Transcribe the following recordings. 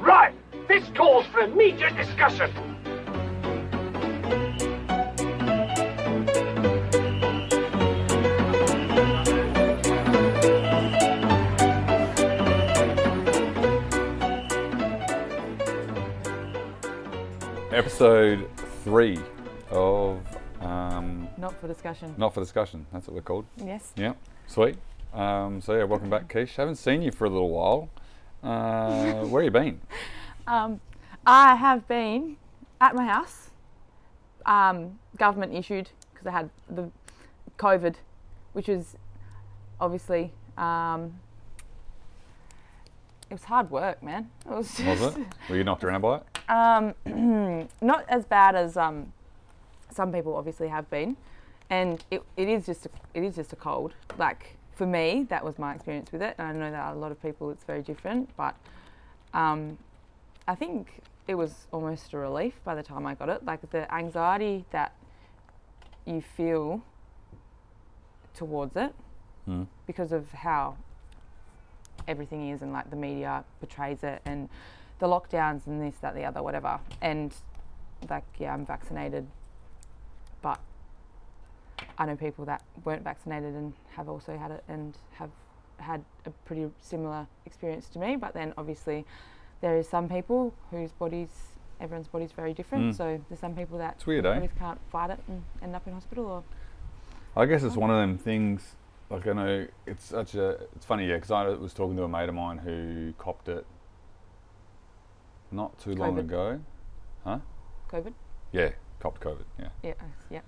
Right, this calls for immediate discussion. Episode 3 of... Not for discussion. Not for discussion, that's what we're called. Yes. Yeah, sweet. So yeah, welcome back, Keish. Haven't seen you for a little while. Where have you been? I have been at my house, government issued, because I had the COVID, which was obviously... it was hard work, man. It was just... Was it? Were you knocked around by it? Not as bad as some people obviously have been, and it is just a cold. Like for me, that was my experience with it, and I know that a lot of people it's very different. But I think it was almost a relief by the time I got it. Like the anxiety that you feel towards it because of how everything is, and like the media portrays it, and the lockdowns and this, that, the other, whatever. And like, yeah, I'm vaccinated, but I know people that weren't vaccinated and have also had it and have had a pretty similar experience to me. But then obviously there is some people whose bodies, everyone's body's very different. So there's some people that it's weird, can't fight it and end up in hospital. Or I guess it's one of them things, like I know it's such a, it's funny, yeah, because I was talking to a mate of mine who copped it not too long ago. Huh? COVID? Yeah, copped COVID, yeah. Yeah, yeah.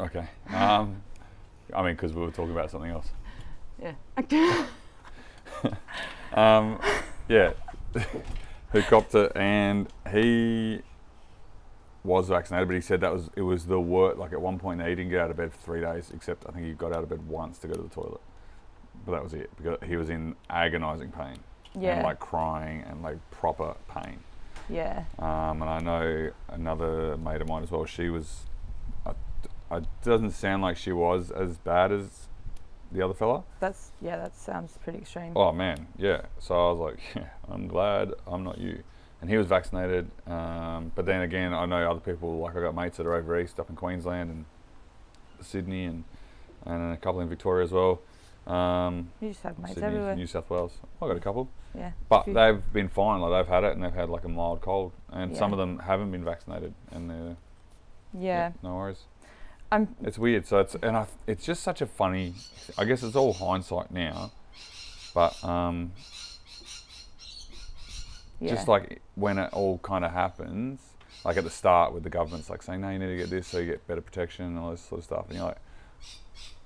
Okay. I mean, because we were talking about something else. Yeah. Yeah, who copped it, and he was vaccinated, but he said that it was the worst. Like at one point, he didn't get out of bed for 3 days, except I think he got out of bed once to go to the toilet. But that was it, because he was in agonising pain. Yeah. And like crying and like proper pain. Yeah. And I know another mate of mine as well. She was, it doesn't sound like she was as bad as the other fella. That sounds pretty extreme. Oh man, yeah. So I was like, yeah, I'm glad I'm not you. And he was vaccinated. But then again, I know other people, like I got mates that are over east, up in Queensland and Sydney and a couple in Victoria as well. You just have mates Sydney, everywhere. New South Wales. I got a couple. Yeah. But they've been fine. Like they've had it, and they've had like a mild cold. And some of them haven't been vaccinated, and they're no worries. It's weird. So it's just such a funny. I guess it's all hindsight now, but just like when it all kind of happens, like at the start with the government's like saying, no, you need to get this so you get better protection and all this sort of stuff, and you're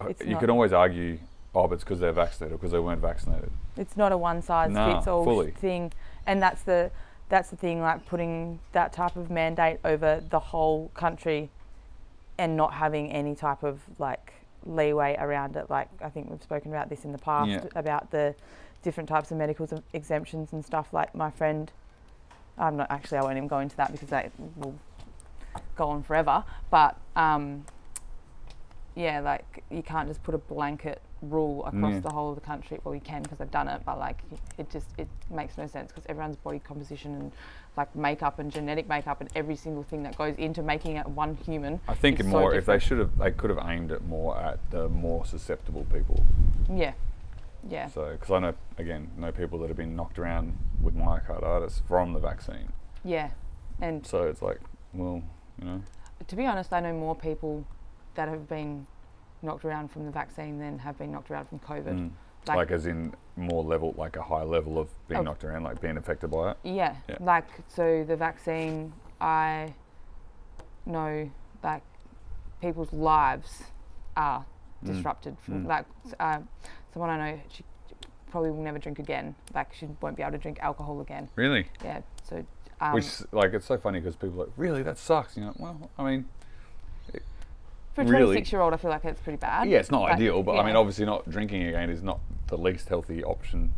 like, you can always argue. Oh, but it's because they're vaccinated or because they weren't vaccinated. It's not a one-size-fits-all thing. And that's the thing, like putting that type of mandate over the whole country and not having any type of like leeway around it. Like I think we've spoken about this in the past, about the different types of medical exemptions and stuff. Like my friend, I won't even go into that because that will go on forever. But like you can't just put a blanket rule across the whole of the country. Well, you can because I've done it, but like it makes no sense because everyone's body composition and like makeup and genetic makeup and every single thing that goes into making it one human. I think they could have aimed it more at the more susceptible people. Yeah, yeah. So because I know people that have been knocked around with myocarditis from the vaccine. Yeah, and so it's like, well, you know. To be honest, I know more people that have been knocked around from the vaccine than have been knocked around from COVID. Like as in more level, like a high level of being knocked around, like being affected by it? Yeah. Like, so the vaccine, I know, like, people's lives are disrupted. Someone I know, she probably will never drink again. Like, she won't be able to drink alcohol again. Really? Yeah, so... which, like, it's so funny because people are like, really, that sucks? You know, well, I mean... For a 26-year-old, I feel like it's pretty bad. Yeah, it's not ideal, but I mean, obviously not drinking again is not the least healthy option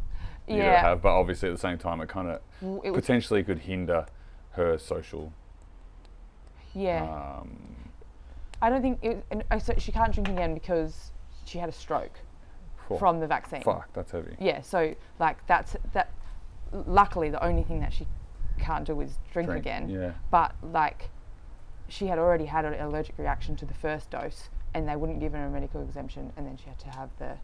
you have, but obviously at the same time, it kind of potentially could hinder her social... Yeah. I don't think... So she can't drink again because she had a stroke from the vaccine. Fuck, that's heavy. Yeah, so like that's... that. luckily the only thing that she can't do is drink again. Yeah. But like, she had already had an allergic reaction to the first dose, and they wouldn't give her a medical exemption, and then she had to have the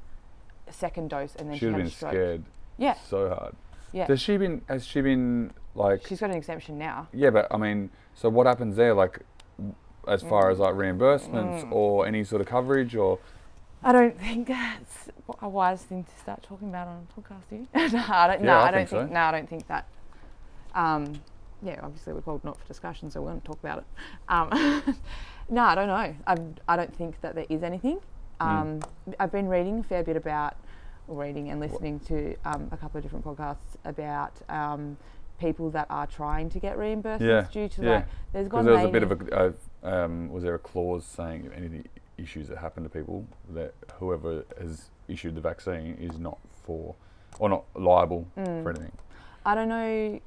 second dose, and then she had a stroke. She'd been scared. Yeah. So hard. Yeah. Does she been? Has she been like? She's got an exemption now. Yeah, but I mean, so what happens there? Like, as far as like reimbursements or any sort of coverage or. I don't think that's a wise thing to start talking about on a podcast, do you? No, I don't think so. No, I don't think that. Yeah, obviously we're called not for discussion, so we won't talk about it. No, I don't know. I don't think that there is anything. I've been reading a fair bit about, and listening to a couple of different podcasts about people that are trying to get reimbursements due to like, there's gone. Because there was a bit of a, was there a clause saying if anything, issues that happen to people, that whoever has issued the vaccine is not for or not liable for anything. I don't know.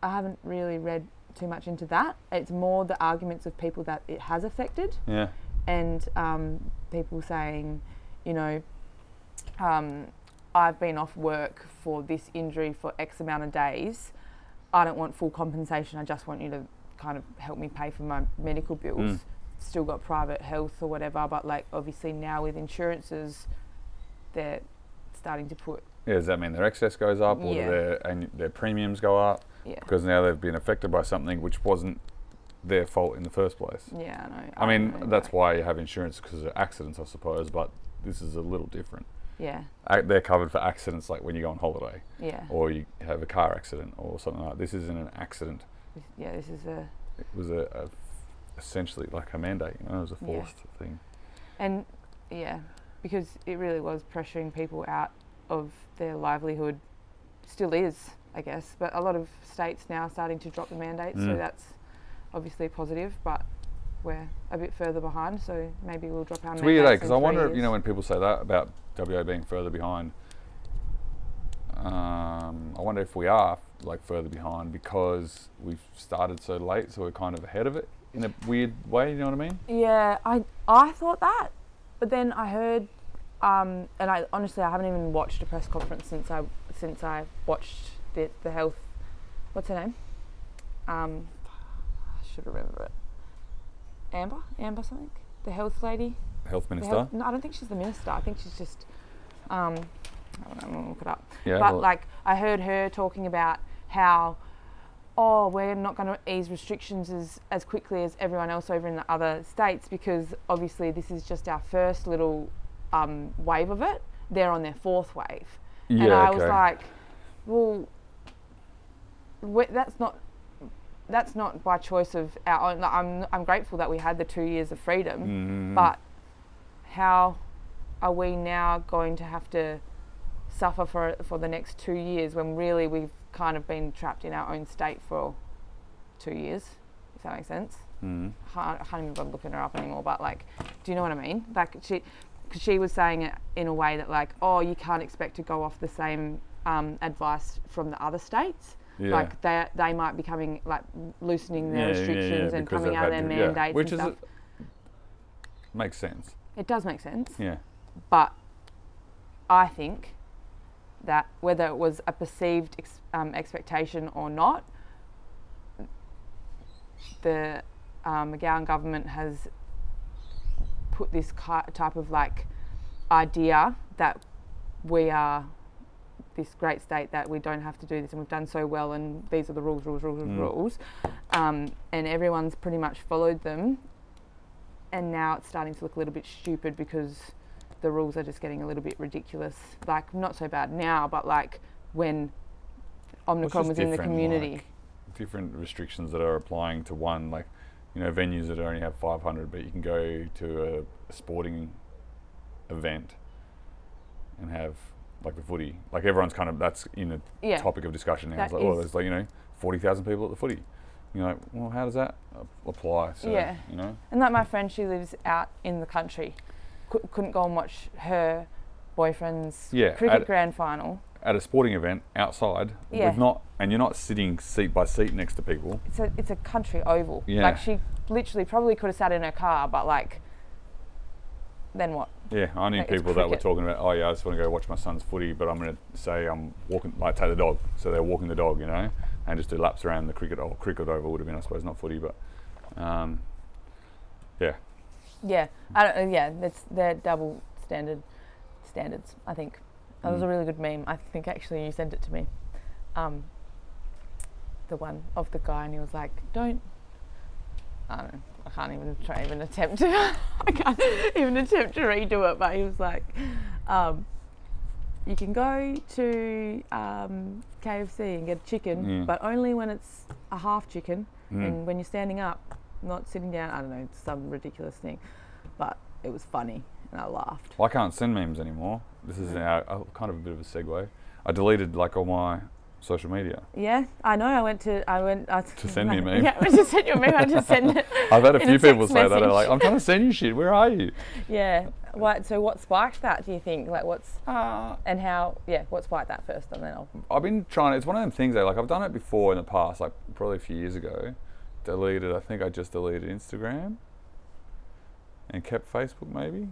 I haven't really read too much into that. It's more the arguments of people that it has affected. Yeah. And people saying, you know, I've been off work for this injury for X amount of days. I don't want full compensation. I just want you to kind of help me pay for my medical bills. Still got private health or whatever, but like obviously now with insurances, they're starting to put. Yeah, does that mean their excess goes up or their premiums go up? Yeah. Because now they've been affected by something which wasn't their fault in the first place. Yeah, I know. I mean, that's why you have insurance, because of accidents, I suppose, but this is a little different. Yeah. They're covered for accidents like when you go on holiday. Yeah. Or you have a car accident or something like that. This isn't an accident. Yeah, this is a. It was a essentially like a mandate, you know, it was a forced thing. And yeah, because it really was pressuring people out of their livelihood, still is, I guess, but a lot of states now starting to drop the mandates, so that's obviously positive, but we're a bit further behind, so maybe we'll drop our mandates. It's weird, because I wonder if, you know, when people say that about WA being further behind, I wonder if we are like further behind because we've started so late, so we're kind of ahead of it in a weird way, you know what I mean? Yeah, I thought that, but then I heard, and I honestly I haven't even watched a press conference since I watched the health, what's her name? I should remember it. Amber something. The health lady. Health minister. No, I don't think she's the minister. I think she's just. I don't know, I'm gonna look it up. Yeah, but like I heard her talking about how. Oh, we're not going to ease restrictions as quickly as everyone else over in the other states because obviously this is just our first little wave of it. They're on their fourth wave. Yeah, and I was like, well, that's not by choice of our own. Like, I'm grateful that we had the 2 years of freedom, but how are we now going to have to suffer for the next 2 years when really we've kind of been trapped in our own state for 2 years, if that makes sense. I can't even bother looking her up anymore, but like, do you know what I mean? Like she was saying it in a way that like, oh, you can't expect to go off the same advice from the other states. Yeah. Like they might be coming, like loosening their restrictions and coming out of their mandates which and stuff. Makes sense. It does make sense. Yeah. But I think that whether it was a perceived expectation or not, the McGowan government has put this type of like idea that we are this great state, that we don't have to do this and we've done so well and these are the rules, and everyone's pretty much followed them, and now it's starting to look a little bit stupid because the rules are just getting a little bit ridiculous. Like, not so bad now, but like when Omicron was in the community. Like, different restrictions that are applying to one, like, you know, venues that only have 500, but you can go to a sporting event and have like the footy. Like everyone's kind of, that's in the topic of discussion now. That it's like, oh, there's like, you know, 40,000 people at the footy. You're like, well, how does that apply? So, you know. And like my friend, she lives out in the country. Couldn't go and watch her boyfriend's cricket grand final at a sporting event outside. With and you're not sitting seat by seat next to people. It's a country oval. Yeah. Like she literally probably could have sat in her car, but like then what? Yeah, I knew like people that were talking about, oh yeah, I just want to go watch my son's footy, but I'm going to say I'm walking, like take the dog. So they're walking the dog, you know, and just do laps around the cricket, or cricket over would have been, I suppose, not footy, but yeah. Yeah, I don't, yeah, that's their double standards, I think. That was a really good meme. I think actually you sent it to me. The one of the guy, and he was like, don't, I don't know, I can't even try, even attempt to, I can't even attempt to redo it, but he was like, you can go to KFC and get a chicken, but only when it's a half chicken, and when you're standing up, not sitting down. I don't know, some ridiculous thing, but it was funny and I laughed. Well, I can't send memes anymore. This is kind of a bit of a segue. I deleted like all my social media. Yeah, I know. I went to send me a meme. Yeah, I went to send you a meme. I just sent it. I've had a few people say that. They're like, I'm trying to send you shit. Where are you? Yeah. What? So what sparked that? Do you think? Like, what's and how? Yeah. What sparked that first, and then I've been trying. It's one of them things that like I've done it before in the past, like probably a few years ago. Deleted. I think I just deleted Instagram and kept Facebook maybe.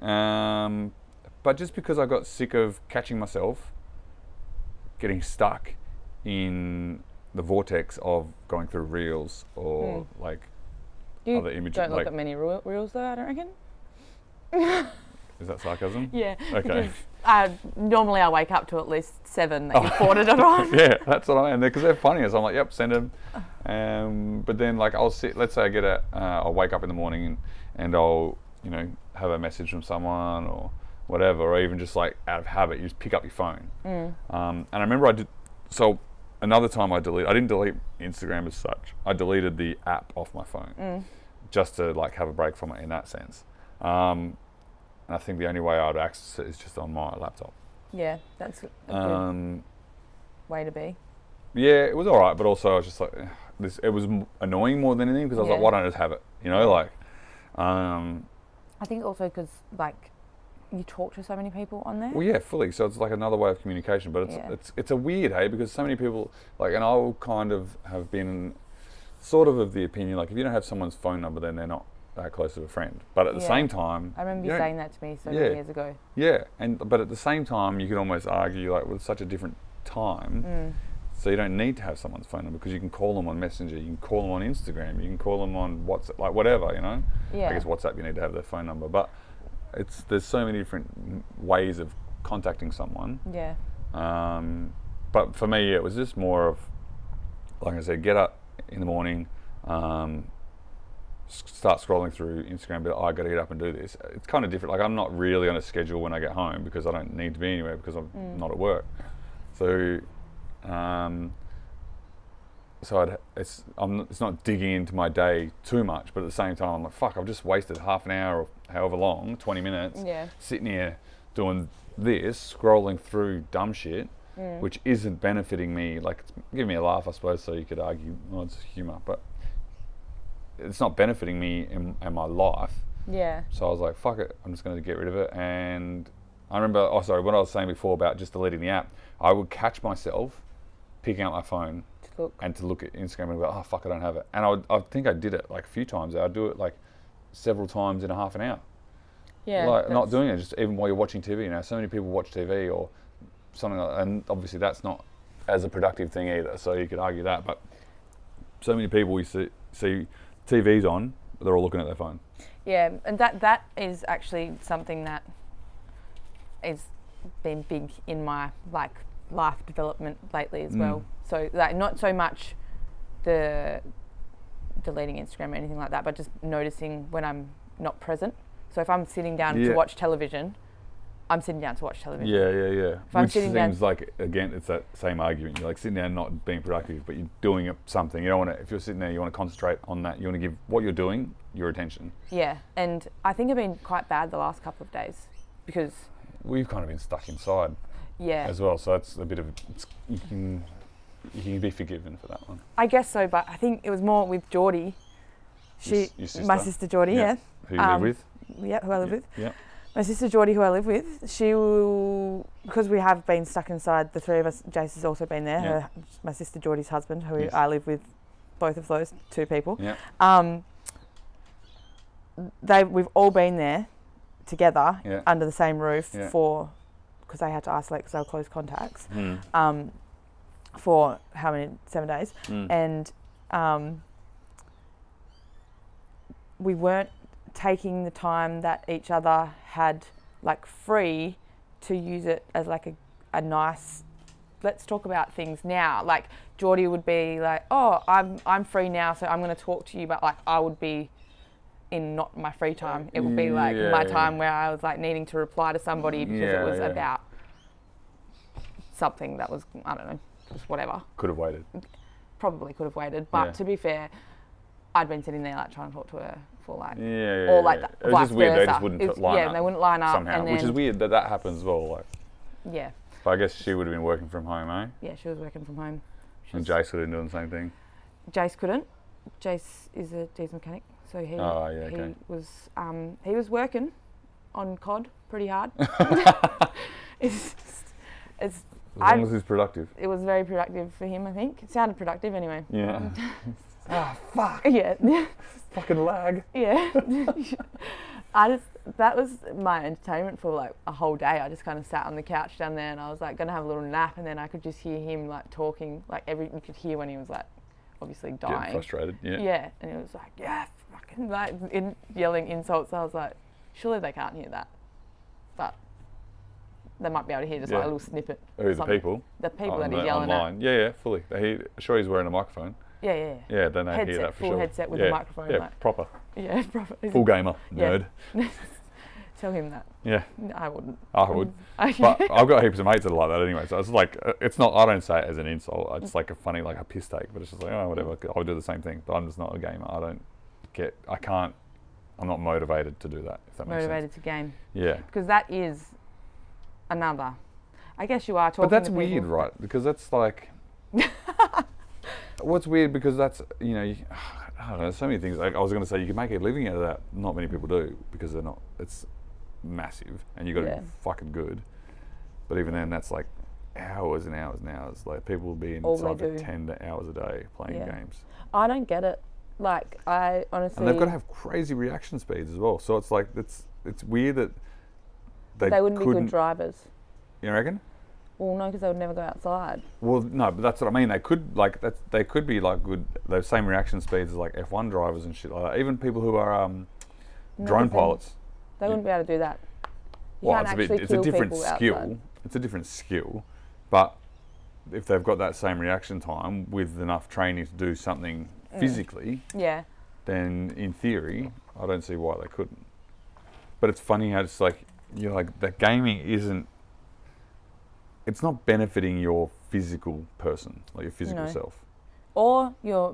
But just because I got sick of catching myself getting stuck in the vortex of going through reels or like you other images. Don't look like, at many reels though, I don't reckon. Is that sarcasm? Yeah. Okay. Normally I wake up to at least 7 that you've forwarded it on. Yeah, that's what I mean. Because they're funny. So I'm like, yep, send them. But then like I'll sit, let's say I get I'll wake up in the morning and I'll, you know, have a message from someone or whatever, or even just like out of habit, you just pick up your phone. And I remember I did, so another time I didn't delete Instagram as such. I deleted the app off my phone just to like have a break from it in that sense. And I think the only way I would access it is just on my laptop. Yeah, that's a good way to be. Yeah, it was all right, but also I was just like, it was annoying more than anything because I was like, why don't I just have it? You know, like. I think also because like you talk to so many people on there. Well, yeah, fully. So it's like another way of communication, but it's a weird, hey, because so many people like, and I'll kind of have been sort of the opinion like if you don't have someone's phone number, then they're not that close of a friend. But at the same time, I remember you saying that to me so many years ago. Yeah, but at the same time, you could almost argue like, well, it's such a different time. So you don't need to have someone's phone number because you can call them on Messenger, you can call them on Instagram, you can call them on WhatsApp, like whatever, you know? Yeah. I guess WhatsApp, you need to have their phone number. But there's so many different ways of contacting someone. Yeah. But for me, it was just more of, like I said, get up in the morning, start scrolling through Instagram, but I got to get up and do this. It's kind of different. Like I'm not really on a schedule when I get home because I don't need to be anywhere because I'm not at work. So... it's not digging into my day too much, but at the same time I'm like, fuck, I've just wasted half an hour or however long, 20 minutes, sitting here doing this, scrolling through dumb shit, which isn't benefiting me. Like, it's giving me a laugh, I suppose, so you could argue, oh, it's humour, but it's not benefiting me in my life. Yeah. So I was like, fuck it, I'm just going to get rid of it. And I remember, what I was saying before about just deleting the app, I would catch myself picking up my phone and to look at Instagram and go, oh fuck, I don't have it. And I think I did it like a few times. I'd do it like several times in a half an hour. Yeah. Like not doing it, just even while you're watching TV. You know, so many people watch TV or something like that. And obviously that's not as a productive thing either. So you could argue that, but so many people we see TV's on, but they're all looking at their phone. Yeah. And that is actually something that has been big in my like life development lately as well. So like not so much the deleting Instagram or anything like that, but just noticing when I'm not present. So if I'm sitting down to watch television, Yeah. Which seems like, again, it's that same argument. You're like sitting there not being productive, but you're doing something. You don't want to, if you're sitting there, you want to concentrate on that. You want to give what you're doing your attention. Yeah. And I think I've been quite bad the last couple of days because... We've kind of been stuck inside. Yeah. As well, so it's a bit of you can be forgiven for that one. I guess so, but I think it was more with Geordie. Your sister? My sister Geordie, yeah. Who you live with? Yeah, who I live with. Yeah. My sister Geordie, who I live with, she will, because we have been stuck inside. The three of us. Jace has also been there. Yeah. My sister Geordie's husband, who I live with, both of those two people. Yeah. We've all been there. together under the same roof for, because they had to isolate because they were close contacts, for how many, 7 days. And we weren't taking the time that each other had like free to use it as like a nice, let's talk about things now. Like Geordie would be like, oh, I'm free now, so I'm going to talk to you. But like I would be in not my free time. It would be like my time where I was like needing to reply to somebody because it was about something that was, I don't know, just whatever. Could have waited. Probably could have waited. But to be fair, I'd been sitting there like trying to talk to her for like, or like that. It was just weird, they just wouldn't line up. Yeah, they wouldn't line up somehow, and then, which is weird that that happens as well. Like, but I guess she would have been working from home, eh? Yeah, she was working from home. And Jace would have been doing the same thing. Jace couldn't. Jace is a diesel mechanic, so he was he was working on COD pretty hard. As long as he's productive. It was very productive for him, I think. It sounded productive anyway. Yeah. Ah, fuck. Yeah. Fucking lag. Yeah. That was my entertainment for like a whole day. I just kind of sat on the couch down there and I was like going to have a little nap, and then I could just hear him like talking, like you could hear when he was like obviously dying. Getting frustrated, yeah. And he was like, fucking like yelling insults. I was like, surely they can't hear that. But they might be able to hear just like a little snippet. Who, the people? The people that he's yelling online. At. Yeah, fully. Sure, he's wearing a microphone. Yeah. Yeah, then I hear that for full sure. Full headset with a microphone. Yeah, like. Proper. Yeah, proper. Full gamer, nerd. Tell him that. Yeah. No, I wouldn't. I would. But I've got heaps of mates that are like that anyway, so it's like, it's not, I don't say it as an insult, it's like a funny, like a piss take, but it's just like, oh, whatever, I'll do the same thing, but I'm just not a gamer. I'm not motivated to do that, if that makes sense. Motivated to game. Yeah. Because that is another. I guess you are talking to people. But that's weird, right? Because that's like... What's weird, because that's, you know, I don't know, so many things. Like I was going to say, you can make a living out of that. Not many people do, because they're not, it's massive and you got to be fucking good. But even then, that's like hours and hours and hours. Like people will be inside for 10 hours a day playing games. I don't get it. Like, I honestly... And they've got to have crazy reaction speeds as well. So it's like, it's weird that they wouldn't be good drivers. You reckon? Well, no, because they would never go outside. Well, no, but that's what I mean. They could be like good, those same reaction speeds as like F1 drivers and shit like that. Even people who are drone pilots. They wouldn't be able to do that. It's a different skill. Outside. It's a different skill. But if they've got that same reaction time with enough training to do something physically, then in theory, I don't see why they couldn't. But it's funny how it's like, you're like, that gaming isn't, it's not benefiting your physical person, like your physical self. Or your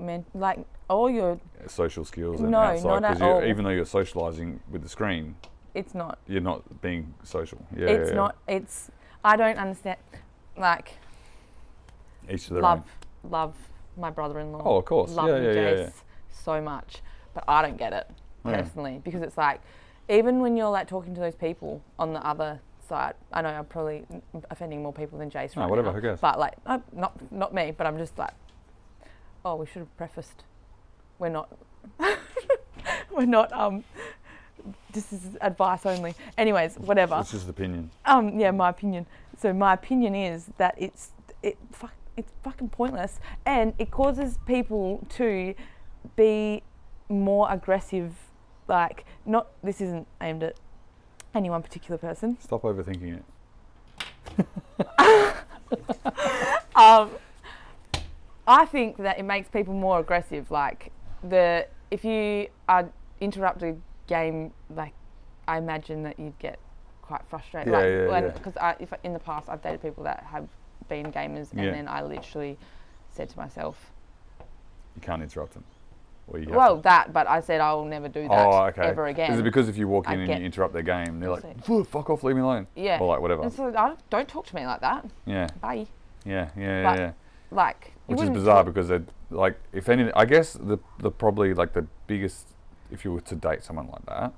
social skills and outside. Not at all. Even though you're socialising with the screen, it's not. You're not being social. Yeah, it's not. It's. I don't understand. Like. Each to their own. Love my brother-in-law. Oh, of course. Love Jace so much, but I don't get it personally because it's like, even when you're like talking to those people on the other. Side. I know I'm probably offending more people than Jace now. Who cares? But like, not me, but I'm just like, oh, we should have prefaced, we're not, this is advice only. Anyways, whatever. It's just opinion. My opinion. So my opinion is that it's fucking pointless, and it causes people to be more aggressive, like, not, this isn't aimed at any one particular person. Stop overthinking it. I think that it makes people more aggressive. Like, if you interrupt a game, like, I imagine that you'd get quite frustrated. Because in the past I've dated people that have been gamers, and then I literally said to myself, you can't interrupt them. But I said I will never do that ever again. Is it because if you walk in and you interrupt their game, they're like, fuck off, leave me alone? Yeah. Or like, whatever. And so, don't talk to me like that. Yeah. Bye. Yeah. Like, which is bizarre because they're like, if anything, I guess the probably like the biggest, if you were to date someone like that,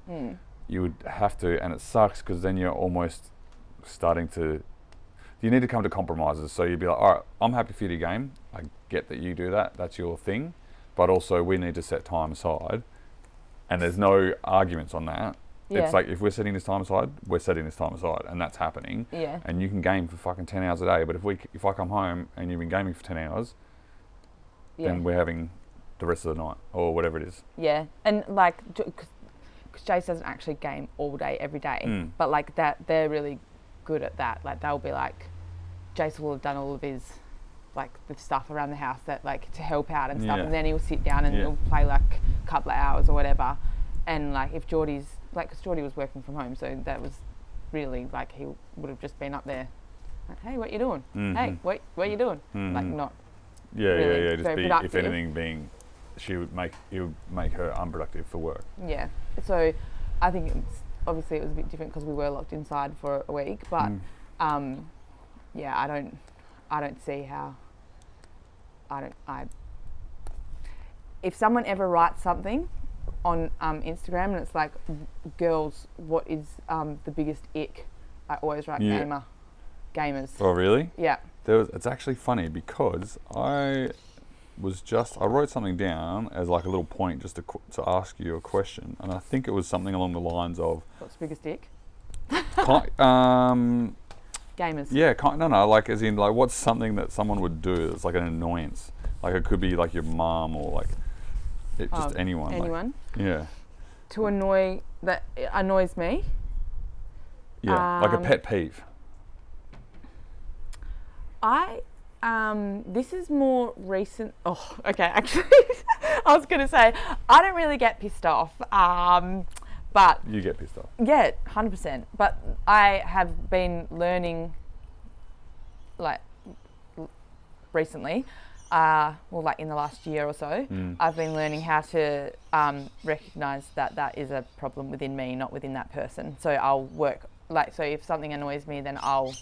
you would have to, and it sucks because then you're almost starting to, you need to come to compromises. So you'd be like, all right, I'm happy for your game. I get that you do that. That's your thing. But also, we need to set time aside, and there's no arguments on that. Yeah. It's like if we're setting this time aside, we're setting this time aside, and that's happening. Yeah. And you can game for fucking 10 hours a day, but if I come home and you've been gaming for 10 hours, yeah, then we're having the rest of the night or whatever it is. Yeah, and like, because Jace doesn't actually game all day every day, but like that, they're really good at that. Like they'll be like, Jace will have done all of his like the stuff around the house that like to help out and stuff, yeah, and then he'll sit down and yeah, he'll play like a couple of hours or whatever. And like if Geordie's like, because Geordie was working from home, so that was really like he would have just been up there, like, hey, what you doing? Mm-hmm. Hey, what you doing? Mm-hmm. Like not. Yeah, really yeah. Just be, if anything, being it would make her unproductive for work. Yeah. So I think obviously it was a bit different because we were locked inside for a week, but yeah, I don't see how. If someone ever writes something on Instagram and it's like, girls, what is the biggest ick? I always write yeah, gamers. Oh really? Yeah. It's actually funny because I wrote something down as like a little point just to ask you a question, and I think it was something along the lines of, what's the biggest ick? Gamers. Yeah, no, like as in like what's something that someone would do that's like an annoyance? Like it could be like your mum or like just anyone. Anyone. Like, yeah. That annoys me. Yeah, like a pet peeve. This is more recent. Oh, okay. Actually, I was going to say, I don't really get pissed off. But you get pissed off. Yeah, 100%. But I have been learning, like, recently, like in the last year or so, I've been learning how to recognise that is a problem within me, not within that person. So I'll work, like, so if something annoys me, then I'll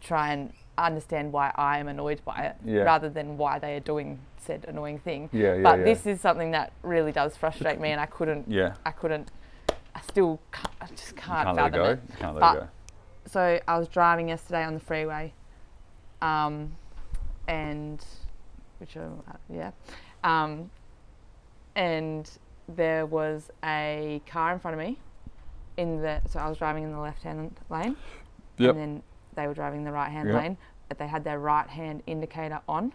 try and understand why I am annoyed by it, yeah, rather than why they are doing said annoying thing. Yeah, but yeah, this is something that really does frustrate me, and I still can't fathom it. You can't let it go. So I was driving yesterday on the freeway, and there was a car in front of me. So I was driving in the left-hand lane, yep, and then they were driving the right-hand yep, lane, but they had their right-hand indicator on,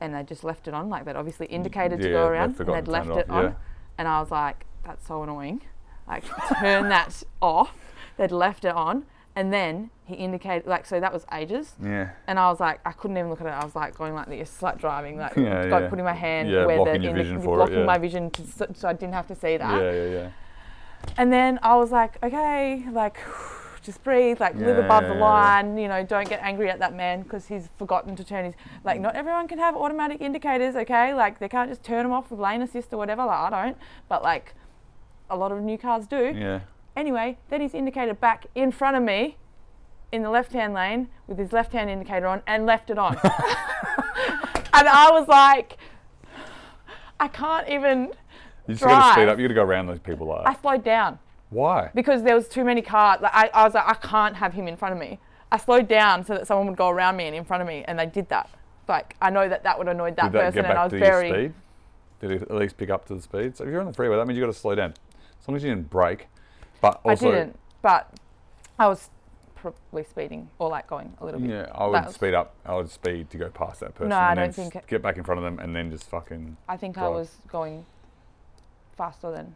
and they just left it on, like that obviously indicated to go around, and they'd left it on, yeah, and I was like, that's so annoying, like turn that off. They'd left it on, and then he indicated, like, so that was ages, yeah, and I was like, I couldn't even look at it, I was like going like this, like driving, like putting my hand where the indicator, blocking my vision, so I didn't have to see that, and then I was like, okay, like, just breathe, like live above the line, you know, don't get angry at that man because he's forgotten to turn his, like, not everyone can have automatic indicators, okay, like they can't just turn them off with lane assist or whatever, like I don't, but like a lot of new cars do. Yeah. Anyway, then he's indicated back in front of me in the left-hand lane with his left-hand indicator on and left it on. And I was like, I can't even You just drive. Gotta speed up, you gotta go around those people like. I slowed down. Why? Because there was too many cars. Like, I was like, I can't have him in front of me. I slowed down so that someone would go around me and in front of me, and they did that. Like, I know that would annoy that person, and I was very... Did that get back to your speed? Did it at least pick up to the speed? So if you're on the freeway, that means you've got to slow down. As long as you didn't brake, but also... I didn't, but I was probably speeding, or like going a little bit. Yeah, I would speed up. I would speed to go past that person. No, I don't think... Get back in front of them and then just fucking... I think drive. I was going faster than...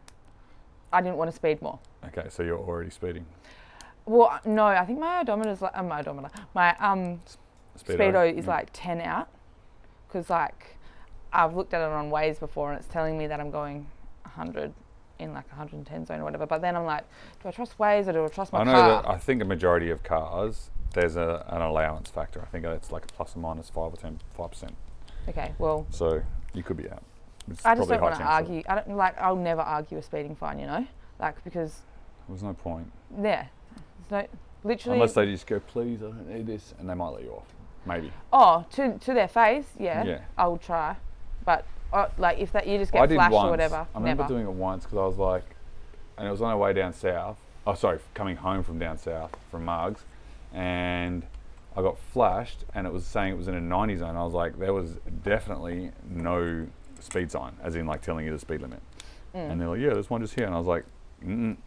I didn't want to speed more. Okay, so you're already speeding. Well, no, I think my odometer's like speedo is like 10 out, because like I've looked at it on Waze before and it's telling me that I'm going 100 in like 110 zone or whatever. But then I'm like, do I trust Waze or do I trust my car? I know that I think a majority of cars there's an allowance factor. I think it's like a plus or minus 5% or 10%. Okay, well. So you could be out. I just don't want to argue. I don't like. I'll never argue a speeding fine. You know, like because there's no point. Yeah, there's no literally. Unless they just go, please, I don't need this, and they might let you off. Maybe. Oh, to their face, yeah. Yeah. I'll try, but like if that you just get flashed once, or whatever. I remember doing it once because I was like, and it was on our way down south. Oh, sorry, coming home from down south from Margs, and I got flashed, and it was saying it was in a 90 zone. I was like, there was definitely no speed sign, as in like telling you the speed limit. And they're like, yeah, there's one just here. And I was like,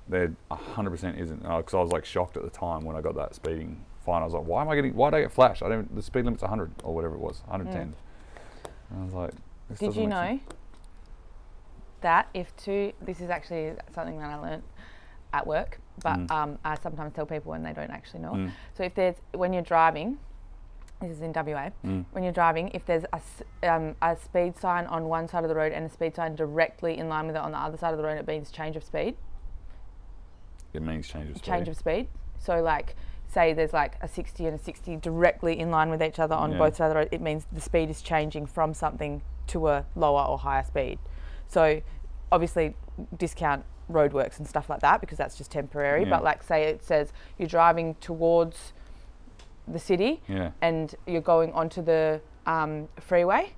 there 100% isn't. Because I was like shocked at the time when I got that speeding fine. I was like, why did I get flashed? I don't. The speed limit's 100 or whatever it was, 110. And I was like, this doesn't make sense. Did you know that this is actually something that I learned at work, but I sometimes tell people when they don't actually know. So if there's, when you're driving, this is in WA, when you're driving, if there's a speed sign on one side of the road and a speed sign directly in line with it on the other side of the road, it means change of speed. It means change of speed. Change of speed. So like, say there's like a 60 and a 60 directly in line with each other on both sides of the road, it means the speed is changing from something to a lower or higher speed. So obviously discount roadworks and stuff like that because that's just temporary. But like, say it says you're driving towards the city and you're going onto the freeway.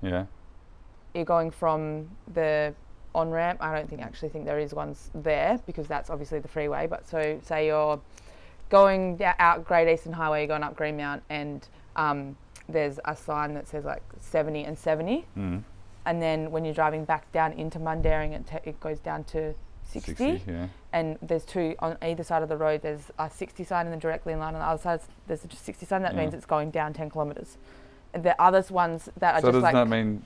You're going from the on-ramp. I don't actually think there is ones there because that's obviously the freeway. But so say you're going out Great Eastern Highway, you're going up Greenmount, and there's a sign that says like 70 and 70. And then when you're driving back down into Mundaring, it goes down to 60. And there's two on either side of the road. There's a 60 sign and then directly in line on the other side. There's a 60 sign. That means it's going down 10 kilometres. And the other ones that are just like... So does that mean...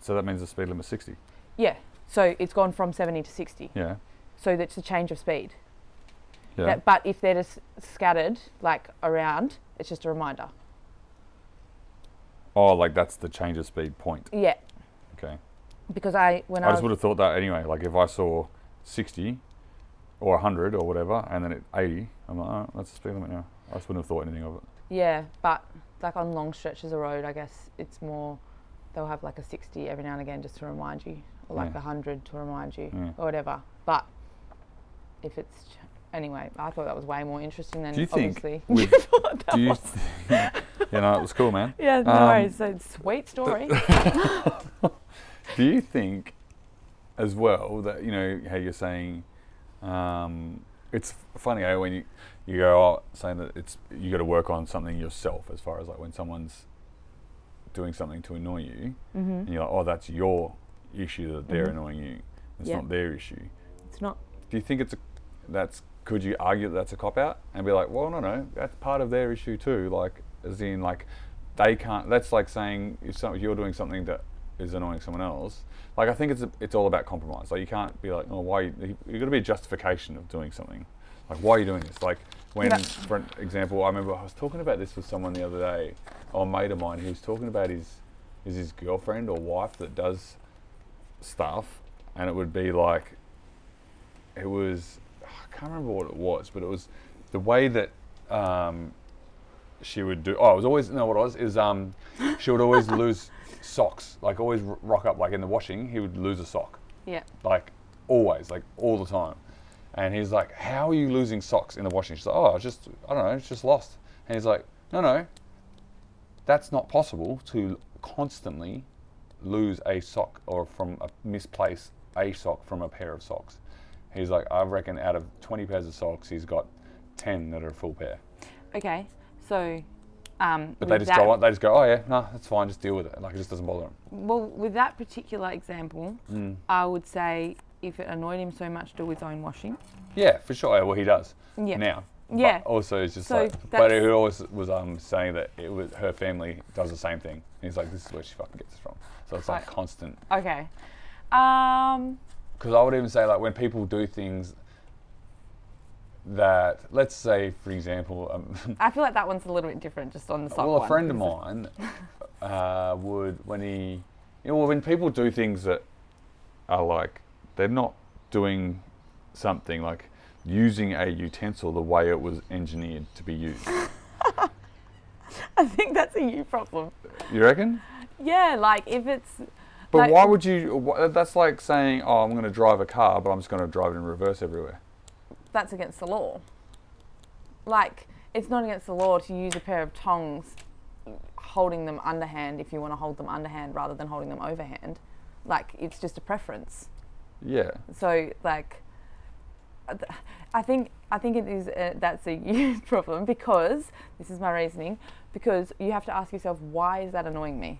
So that means the speed limit's 60? Yeah. So it's gone from 70 to 60. Yeah. So that's a change of speed. Yeah. But if they're just scattered, like, around, it's just a reminder. Oh, like that's the change of speed point. Yeah. Okay. Because I just would have thought that anyway. Like if I saw 60 or 100 or whatever, and then at 80, I'm like, oh, that's the speed limit now. I just wouldn't have thought anything of it. Yeah, but like on long stretches of road, I guess it's more, they'll have like a 60 every now and again just to remind you, or like a 100 to remind you, or whatever. But if it's, anyway, I thought that was way more interesting than obviously you thought that was. Yeah, no, it was cool, man. Yeah, no worries. It's a sweet story. Do you think, as well, that, you know, how you're saying, it's funny when you go, oh, saying that it's, you got to work on something yourself, as far as like when someone's doing something to annoy you, and you're like, oh, that's your issue that they're annoying you. It's not their issue. It's not. Do you think could you argue that's a cop out and be like, well, no, that's part of their issue too, like, as in, like, they can't. That's like saying if you're doing something that is annoying someone else. Like, I think it's all about compromise. Like, you can't be like, oh, why? You've got to be a justification of doing something. Like, why are you doing this? Like, when, for example, I remember I was talking about this with someone the other day, a mate of mine, who was talking about his girlfriend or wife that does stuff, and it would be like, it was, I can't remember what it was, but it was the way that. She would do. Oh, it was always she would always lose socks. Like always rock up. Like in the washing, he would lose a sock. Yeah. Like always, like all the time. And he's like, "How are you losing socks in the washing?" She's like, "Oh, I don't know, it's just lost." And he's like, "No, that's not possible to constantly lose a sock or from a misplace a sock from a pair of socks." He's like, "I reckon out of 20 pairs of socks, he's got 10 that are a full pair." Okay. So, but they just go, oh yeah, no, that's fine, just deal with it. Like, it just doesn't bother them. Well, with that particular example, I would say if it annoyed him so much, do his own washing. Yeah, for sure. Well, he does. Yeah. Now. Yeah. But also, it's just so like, but he always was saying that it was her family does the same thing. And he's like, this is where she fucking gets it from. So it's like constant. Okay. Because I would even say, like, when people do things. That, let's say, for example... I feel like that one's a little bit different, just on the sock. Well, a friend of mine would, when he... You know, when people do things that are like, they're not doing something, like using a utensil the way it was engineered to be used. I think that's a you problem. You reckon? Yeah, like, if it's... But like, why would you... That's like saying, oh, I'm going to drive a car, but I'm just going to drive it in reverse everywhere. That's against the law. Like, it's not against the law to use a pair of tongs holding them underhand if you want to hold them underhand rather than holding them overhand. Like, it's just a preference. Yeah. So, like, I think it is that's a huge problem because, this is my reasoning, because you have to ask yourself, why is that annoying me?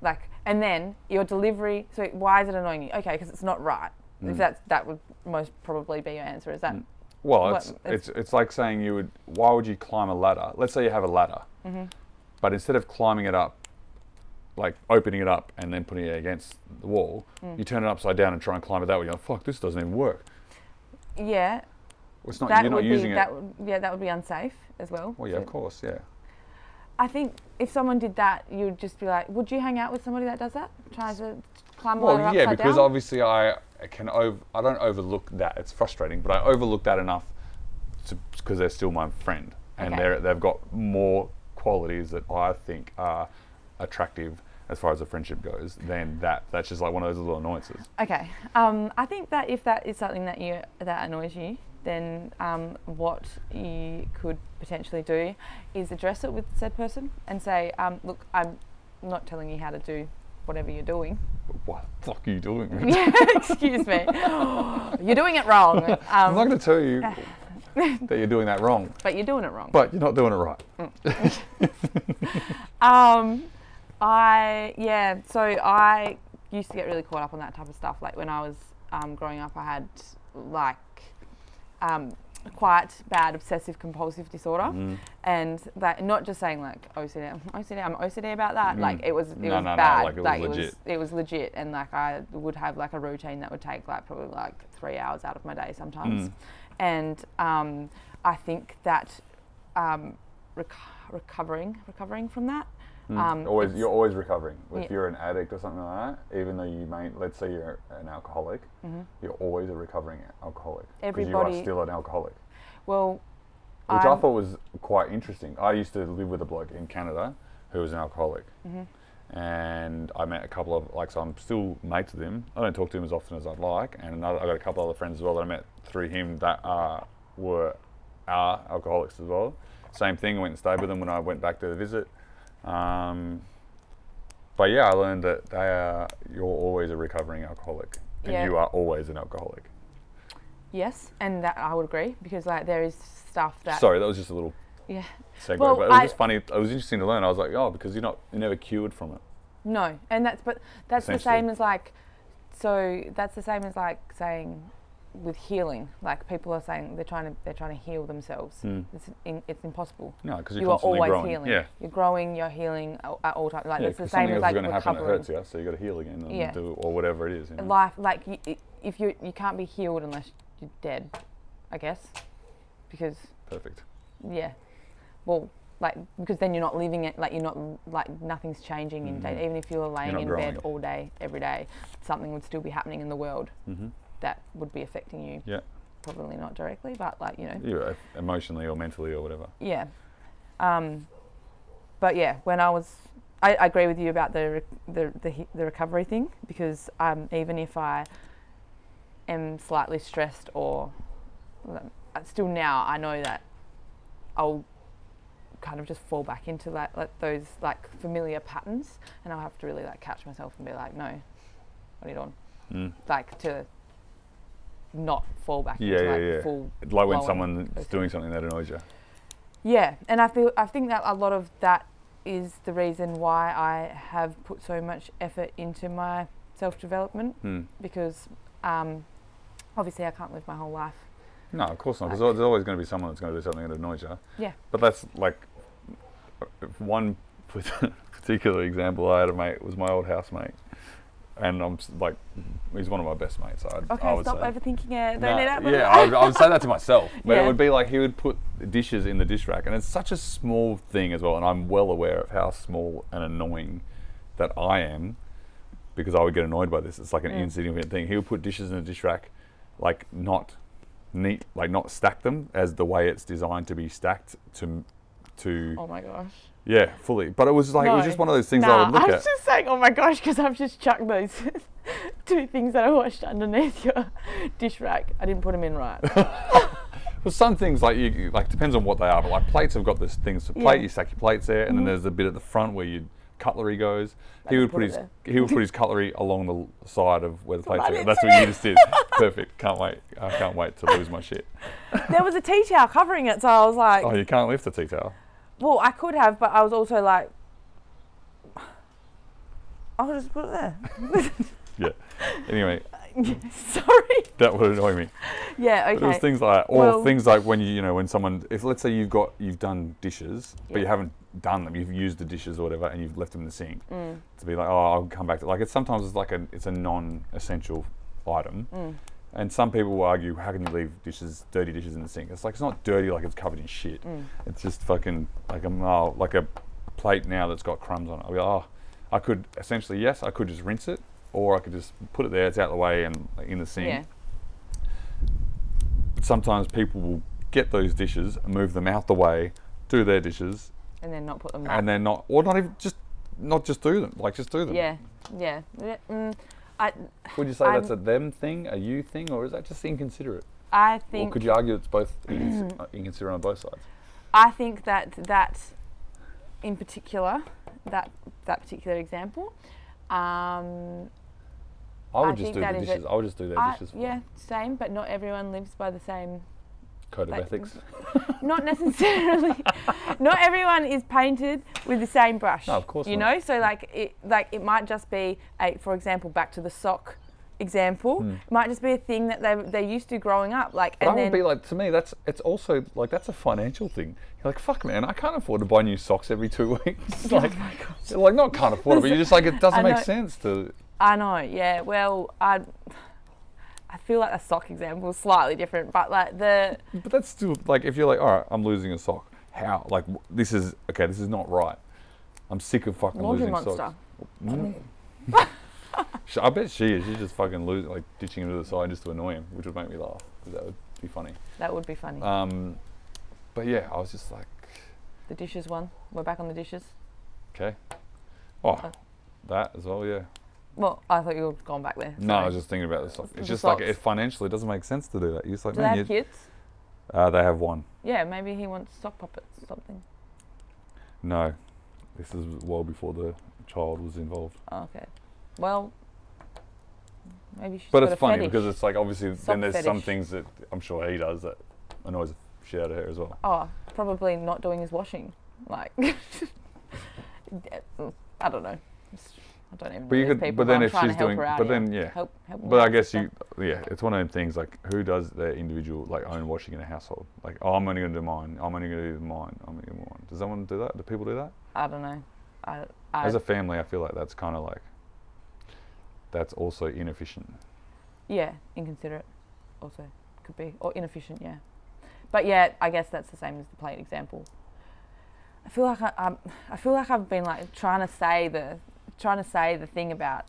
Like, and then your delivery, so why is it annoying you? Okay, because it's not right. If that would most probably be your answer, is that? Well, it's like saying why would you climb a ladder? Let's say you have a ladder, but instead of climbing it up, like opening it up and then putting it against the wall, you turn it upside down and try and climb it that way. You're like, fuck, this doesn't even work. Yeah. Well, it's not, you're not using it. That would be unsafe as well. Well, yeah, of course, yeah. I think if someone did that, you'd just be like, would you hang out with somebody that does that? Tries to climb a ladder upside down? Well, yeah, because obviously I don't overlook that. It's frustrating, but I overlook that enough because they're still my friend. And they've got more qualities that I think are attractive as far as a friendship goes than that. That's just like one of those little annoyances. Okay. I think that if that is something that annoys you, then what you could potentially do is address it with said person and say, look, I'm not telling you how to do whatever you're doing. What the fuck are you doing? Yeah, excuse me. You're doing it wrong. I'm not going to tell you that you're doing that wrong. But you're doing it wrong. But you're not doing it right. So I used to get really caught up on that type of stuff. Like when I was growing up, I had quite bad obsessive compulsive disorder, and that, not just saying like OCD, I'm OCD about that. Like it was bad. It was legit, and like I would have like a routine that would take like probably like 3 hours out of my day sometimes, and I think that recovering from that. You're always recovering. If you're an addict or something like that, even though you may, let's say you're an alcoholic, you're always a recovering alcoholic. Because you are still an alcoholic. Well, which I thought was quite interesting. I used to live with a bloke in Canada who was an alcoholic. And I met a couple of, so I'm still mates with him. I don't talk to him as often as I'd like. And I got a couple other friends as well that I met through him that are alcoholics as well. Same thing, I went and stayed with them when I went back to visit. But yeah, I learned that you're always a recovering alcoholic, and you are always an alcoholic. Yes, and that I would agree, because there is stuff that. Sorry, that was just a little segue, but it was just funny. It was interesting to learn. I was like, because you're never cured from it. No, and that's the same as that's the same as saying with healing, people are saying they're trying to heal themselves. It's impossible. No, because you are always growing. Healing. Yeah. You're growing, you're healing at all times. It's the same as recovering. Something else is going to happen that hurts you, so you got to heal again and do or whatever it is. You know? Life, if you can't be healed unless you're dead, I guess, because perfect. Yeah, well, because then you're not living it. You're not nothing's changing in day. Even if you were laying in bed all day, every day, something would still be happening in the world. That would be affecting you. Yeah. Probably not directly, but emotionally or mentally or whatever. Yeah. But yeah, when I agree with you about the recovery thing, because even if I am slightly stressed or still now, I know that I'll kind of just fall back into those familiar patterns, and I'll have to really catch myself and be like, no, put it on. To not fall back into full. Like when someone's doing something that annoys you. Yeah, and I think that a lot of that is the reason why I have put so much effort into my self-development, because obviously I can't live my whole life. No, of course not, because there's always going to be someone that's going to do something that annoys you. Yeah. But that's one particular example I had of mate was my old housemate. And I'm he's one of my best mates. I would stop overthinking it. Don't let that. Yeah, I would say that to myself. But it would be he would put dishes in the dish rack, and it's such a small thing as well. And I'm well aware of how small and annoying that I am, because I would get annoyed by this. It's an insignificant thing. He would put dishes in the dish rack, not neat, not stack them as the way it's designed to be stacked to. Oh my gosh. Yeah, fully. But it was it was just one of those things I would look at. I was just saying, oh my gosh, because I've just chucked those two things that I washed underneath your dish rack. I didn't put them in right. Well, some things depends on what they are. But plates have got this things to plate. Yeah. You stack your plates there, and then there's the bit at the front where your cutlery goes. He would put his cutlery along the side of where the plates are. That's what you just did. Perfect. Can't wait. I can't wait to lose my shit. There was a tea towel covering it, so I was like, oh, you can't lift a tea towel. Well, I could have, but I was also I'll just put it there. Yeah. Anyway. Sorry. That would annoy me. Yeah, okay. There's things like that. Or things like when when someone, if let's say you've done dishes, but you haven't done them, you've used the dishes or whatever, and you've left them in the sink. Mm. To be like, oh, I'll come back to it. Like it's a non-essential item. Mm. And some people will argue, how can you leave dirty dishes in the sink? It's like, it's not dirty, like it's covered in shit. Mm. It's just fucking like a plate now that's got crumbs on it. I'll be like, I could essentially, I could just rinse it, or I could just put it there, it's out of the way and in the sink. Yeah. But sometimes people will get those dishes, move them out the way, do their dishes. And then not put them back. And then not even do them, just do them. Yeah, yeah. Would you say that's a them thing, a you thing, or is that just inconsiderate? I think... Or could you argue it's both inconsiderate on both sides? I think that in particular, that particular example, I would just do their dishes for them. Yeah, same, but not everyone lives by the same... Code of ethics? Not necessarily. Not everyone is painted with the same brush. No, of course not. So it might just be for example, back to the sock example, it might just be a thing that they're used to growing up. To me, that's a financial thing. You're like, fuck man, I can't afford to buy new socks every 2 weeks. Not can't afford it, but you're just it doesn't make sense to. I know. Yeah. Well, I feel like a sock example is slightly different, But that's still if you're all right, I'm losing a sock. How? This is not right. I'm sick of fucking losing socks. Laundry Monster. I bet she is. She's just fucking losing, ditching him to the side just to annoy him, which would make me laugh. That would be funny. But yeah, I was just like... The dishes one. We're back on the dishes. Okay. Oh, that as well, yeah. Well, I thought you were gone back there. No, I was just thinking about the socks. It's just it financially doesn't make sense to do that. You're just do they have kids? They have one. Yeah, maybe he wants sock puppets or something. No, this is well before the child was involved. Oh, okay. Well, maybe she's got a fetish. But it's funny because it's obviously sock then there's fetish. Some things that I'm sure he does that annoys the shit out of her as well. Oh, probably not doing his washing. I don't know. I don't even know people, but then if she's doing, I guess it's one of them things who does their individual own washing in a household? I'm only going to do mine. I'm only going to do mine. I'm only going to do mine. Does someone do that? Do people do that? I don't know. As a family, I feel that's kind of that's also inefficient. Yeah, inconsiderate also could be, or inefficient. Yeah, but yeah, I guess that's the same as the plate example. I feel like I've been trying to say the. Trying to say the thing about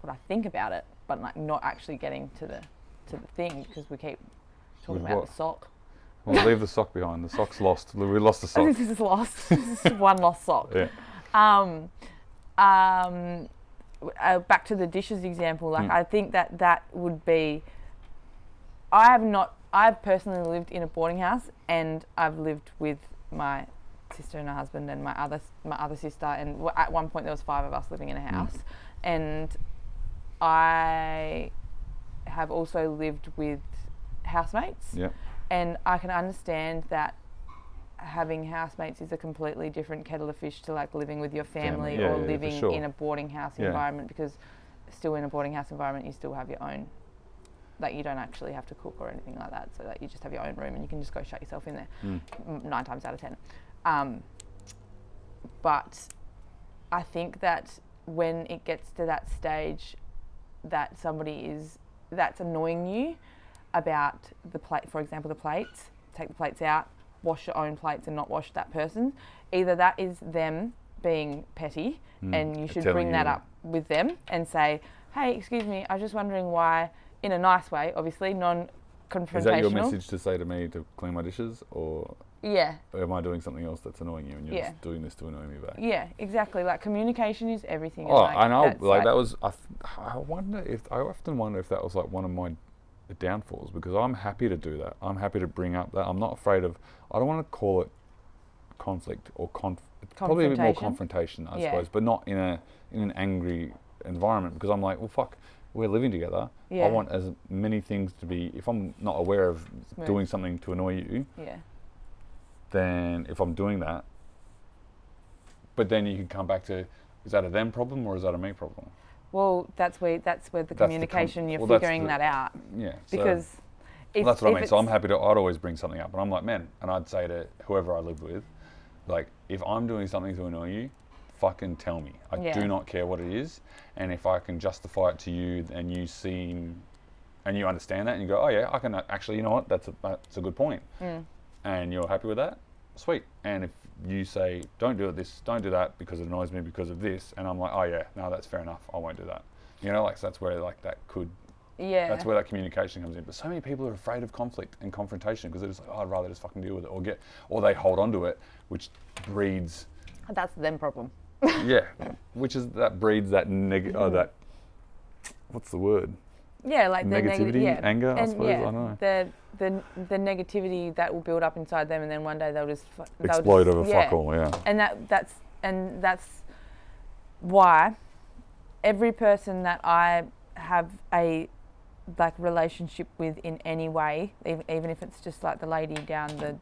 what I think about it, but not actually getting to the thing because we keep talking about the sock. Well, leave the sock behind. The sock's lost. We lost the sock. I think this is lost. This is one lost sock. Yeah. Back to the dishes example. I think that would be. I've personally lived in a boarding house, and I've lived with my sister and her husband and my other sister, and at one point there was 5 of us living in a house. Mm. And I have also lived with housemates. Yeah. And I can understand that having housemates is a completely different kettle of fish to living with your family or living in a boarding house environment, because still in a boarding house environment you still have your own, you don't actually have to cook or anything like that, so that you just have your own room and you can just go shut yourself in there 9 times out of 10. But I think that when it gets to that stage that that's annoying you about the plate, for example, the plates, take the plates out, wash your own plates and not wash that person. Either that is them being petty and you should bring that up with them and say, hey, excuse me, I was just wondering why, in a nice way, obviously, non-confrontational. Is that your message to say to me to clean my dishes or... Yeah. Or am I doing something else that's annoying you and you're just doing this to annoy me back? Yeah, exactly. Communication is everything. Oh, and I often wonder if that was one of my downfalls, because I'm happy to do that. I'm happy to bring up that. I'm not afraid of, I don't want to call it conflict or probably a bit more confrontation, I suppose, but not in an angry environment, because I'm well, fuck, we're living together. Yeah. I want as many things to be, if I'm not aware of doing something to annoy you, then if I'm doing that, but then you can come back to, is that a them problem or is that a me problem? Well, that's where the communication, you're figuring that out. Yeah. Because that's what I mean. So I'm happy to, I'd always bring something up. And I'm like, man, and I'd say to whoever I live with, like, if I'm doing something to annoy you, fucking tell me. I do not care what it is. And if I can justify it to you and you seem, and you understand that and you go, oh yeah, I can actually, you know what, that's a good point. Mm. And you're happy with that? Sweet. And if you say, don't do this, don't do that because it annoys me because of this, and I'm like, oh yeah, no, that's fair enough, I won't do that. You know, like, so that's where like that could, yeah, that's where that communication comes in. But so many people are afraid of conflict and confrontation because they're just like, oh, I'd rather just fucking deal with it, or they hold on to it, which breeds. That's the them problem. Yeah, which is, that breeds that negative, oh, that, what's the word? Yeah, like negativity, anger, and I suppose, I don't know. The negativity that will build up inside them, and then one day they'll just explode over fuck all, yeah. And that's why every person that I have a like relationship with in any way, even if it's just like the lady down the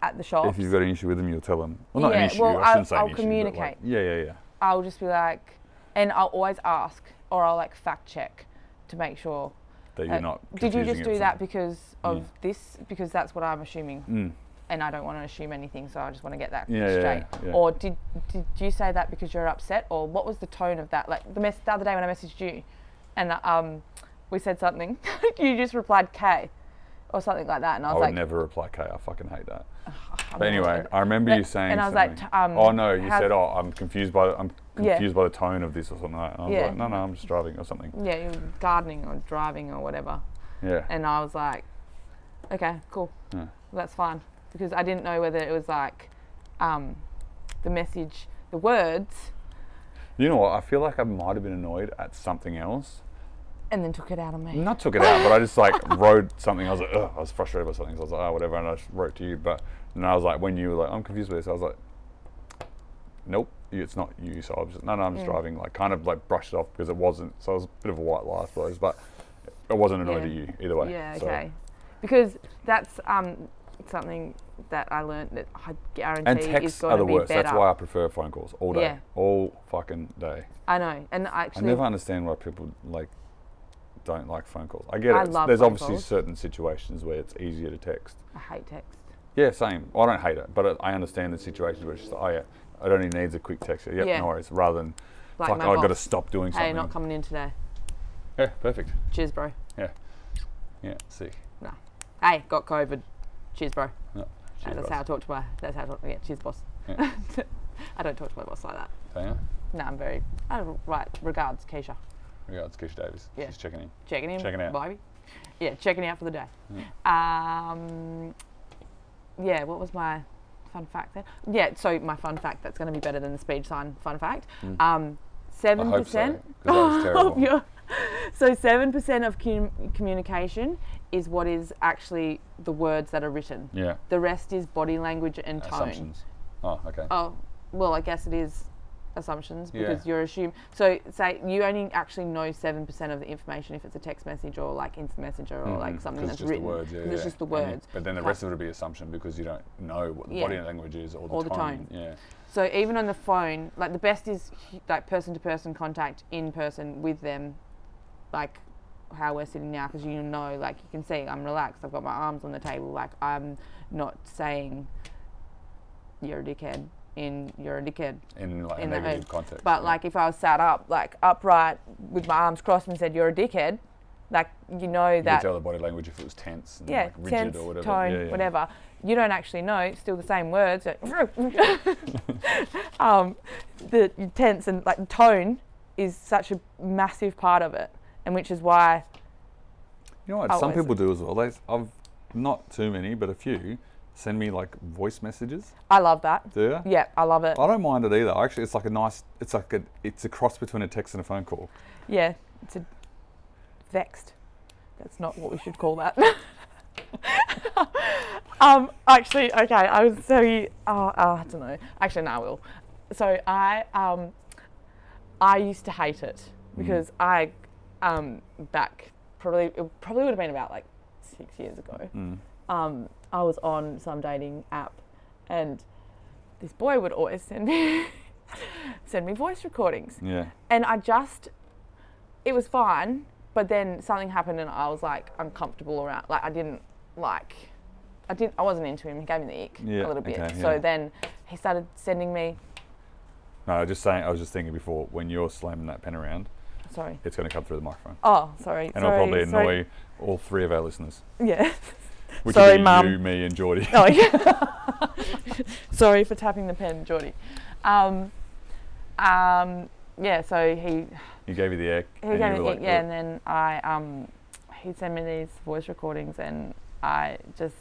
at the shop. If you've got an issue with them, you'll tell them. Well, not an issue. Well, I shouldn't say an issue. I'll communicate. Like, I'll just be like, and I'll always ask, or I'll like fact check to make sure that you're not. Did you just do that because of this? Because that's what I'm assuming, and I don't want to assume anything, so I just want to get that straight. Yeah. Or did you say that because you're upset, or what was the tone of that? Like the other day when I messaged you, and we said something, you just replied K, or something like that, and I was like, I would never reply K. I fucking hate that. But anyway, I remember you saying, and I was something like, oh no, you said, oh, I'm confused by the, I'm confused by the tone of this or something like that. And I was like, no, I'm just driving or something. Yeah, you were gardening or driving or whatever. Yeah. And I was like, okay, cool. Yeah. Well, that's fine. Because I didn't know whether it was like the message, the words. You know what? I feel like I might have been annoyed at something else. And then took it out on me. Not took it out, but I just like wrote something. I was like, ugh, I was frustrated by something. So I was like, oh, whatever. And I just wrote to you. But then I was like, when you were like, I'm confused with this, I was like, nope, it's not you. So I was just, no, I'm just driving. Like, kind of like brushed it off because it wasn't. So it was a bit of a white lie, I suppose. But it wasn't annoyed at you either way. Yeah, okay. So. Because that's something that I learned that I guarantee is going to be better. And texts are the worst. That's why I prefer phone calls all day. Yeah. All fucking day. I know. And I never understand why people like, don't like phone calls. I get it. There's obviously certain situations where it's easier to text. I hate text. Yeah, same. Well, I don't hate it, but I understand the situations where it's just, oh yeah, it only needs a quick text. Yep, yeah, no worries. Rather than, like, fuck, I've got to stop doing something. Hey, not coming in today. Yeah, perfect. Cheers, bro. Yeah. Yeah, sick. No. Hey, got COVID. Cheers, bro. No, cheers, that's boss. How I talk to my, that's how I talk to, yeah, cheers, boss. Yeah. I don't talk to my boss like that. Yeah. No, I'm very, right, regards, Keisha. Yeah, it's Kish Davis. Yeah. She's checking in. Checking in. Checking out. Bobby. Yeah, checking out for the day. Yeah. Yeah, what was my fun fact then? Yeah, so my fun fact that's going to be better than the speed sign fun fact. 7%. I hope so, 'cause that was terrible. So 7% of communication is what is actually the words that are written. Yeah. The rest is body language and tone. Assumptions. Oh, okay. Oh, well, I guess it is. Assumptions because you're assuming. So say you only actually know 7% of the information if it's a text message or like instant messenger or like something that's written. It's just the words. Yeah, it's just the words. But then the rest of it will be assumption because you don't know what the body language is or the tone. Yeah. So even on the phone, like the best is like person to person contact in person with them, like how we're sitting now, because you know, like you can see I'm relaxed. I've got my arms on the table. Like I'm not saying you're a dickhead. You're a dickhead. In a negative context. But like if I was sat up, like upright with my arms crossed and said, you're a dickhead, like you know that. You could tell the body language if it was tense and like rigid tense, or whatever. Tone, whatever. You don't actually know, it's still the same words. The tense and like tone is such a massive part of it, and which is why. You know what some people do as well. I've not too many, but a few. Send me like voice messages. I love that. Do you? Yeah, I love it. I don't mind it either. Actually, it's like a nice. It's a cross between a text and a phone call. Yeah, it's a vexed. That's not what we should call that. Actually, okay. I was sorry. I don't know. Actually, no, I will. So I used to hate it because I back probably would have been about like 6 years ago. I was on some dating app and this boy would always send me send me voice recordings. Yeah. And I just, it was fine, but then something happened and I was like uncomfortable around, like I wasn't into him. He gave me the ick a little bit. Okay, so then he started sending me. No, I was just thinking before, when you're slamming that pen around, sorry, it's going to come through the microphone. Oh, sorry. And it'll probably annoy all three of our listeners. Yeah. Which sorry, Mum. You, me, and Geordie. Oh, yeah. Sorry for tapping the pen, Geordie. Yeah, so he... He gave you the egg. He gave me the egg, yeah, and then he sent me these voice recordings and I just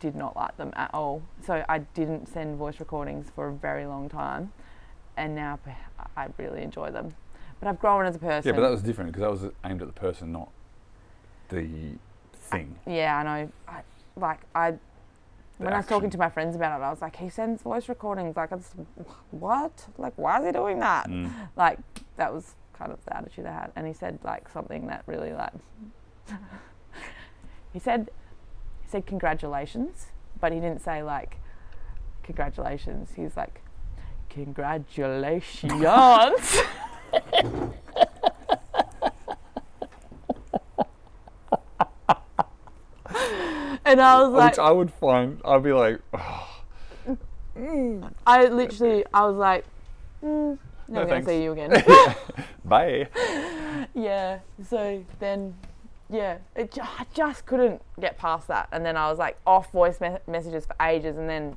did not like them at all. So I didn't send voice recordings for a very long time and now I really enjoy them. But I've grown as a person. Yeah, but that was different because that was aimed at the person, not the... thing. Yeah, I know. When I was talking to my friends about it, I was like, he sends voice recordings. Like, it's what? Like, why is he doing that? Mm. Like, that was kind of the attitude I had. And he said like something that really like. he said congratulations, but he didn't say like congratulations. He's like congratulations. And I was like... Which I would find... I'd be like... Oh. I was like... Never going to see you again. Bye. Yeah. So then... Yeah. I just couldn't get past that. And then I was like off voice messages for ages. And then...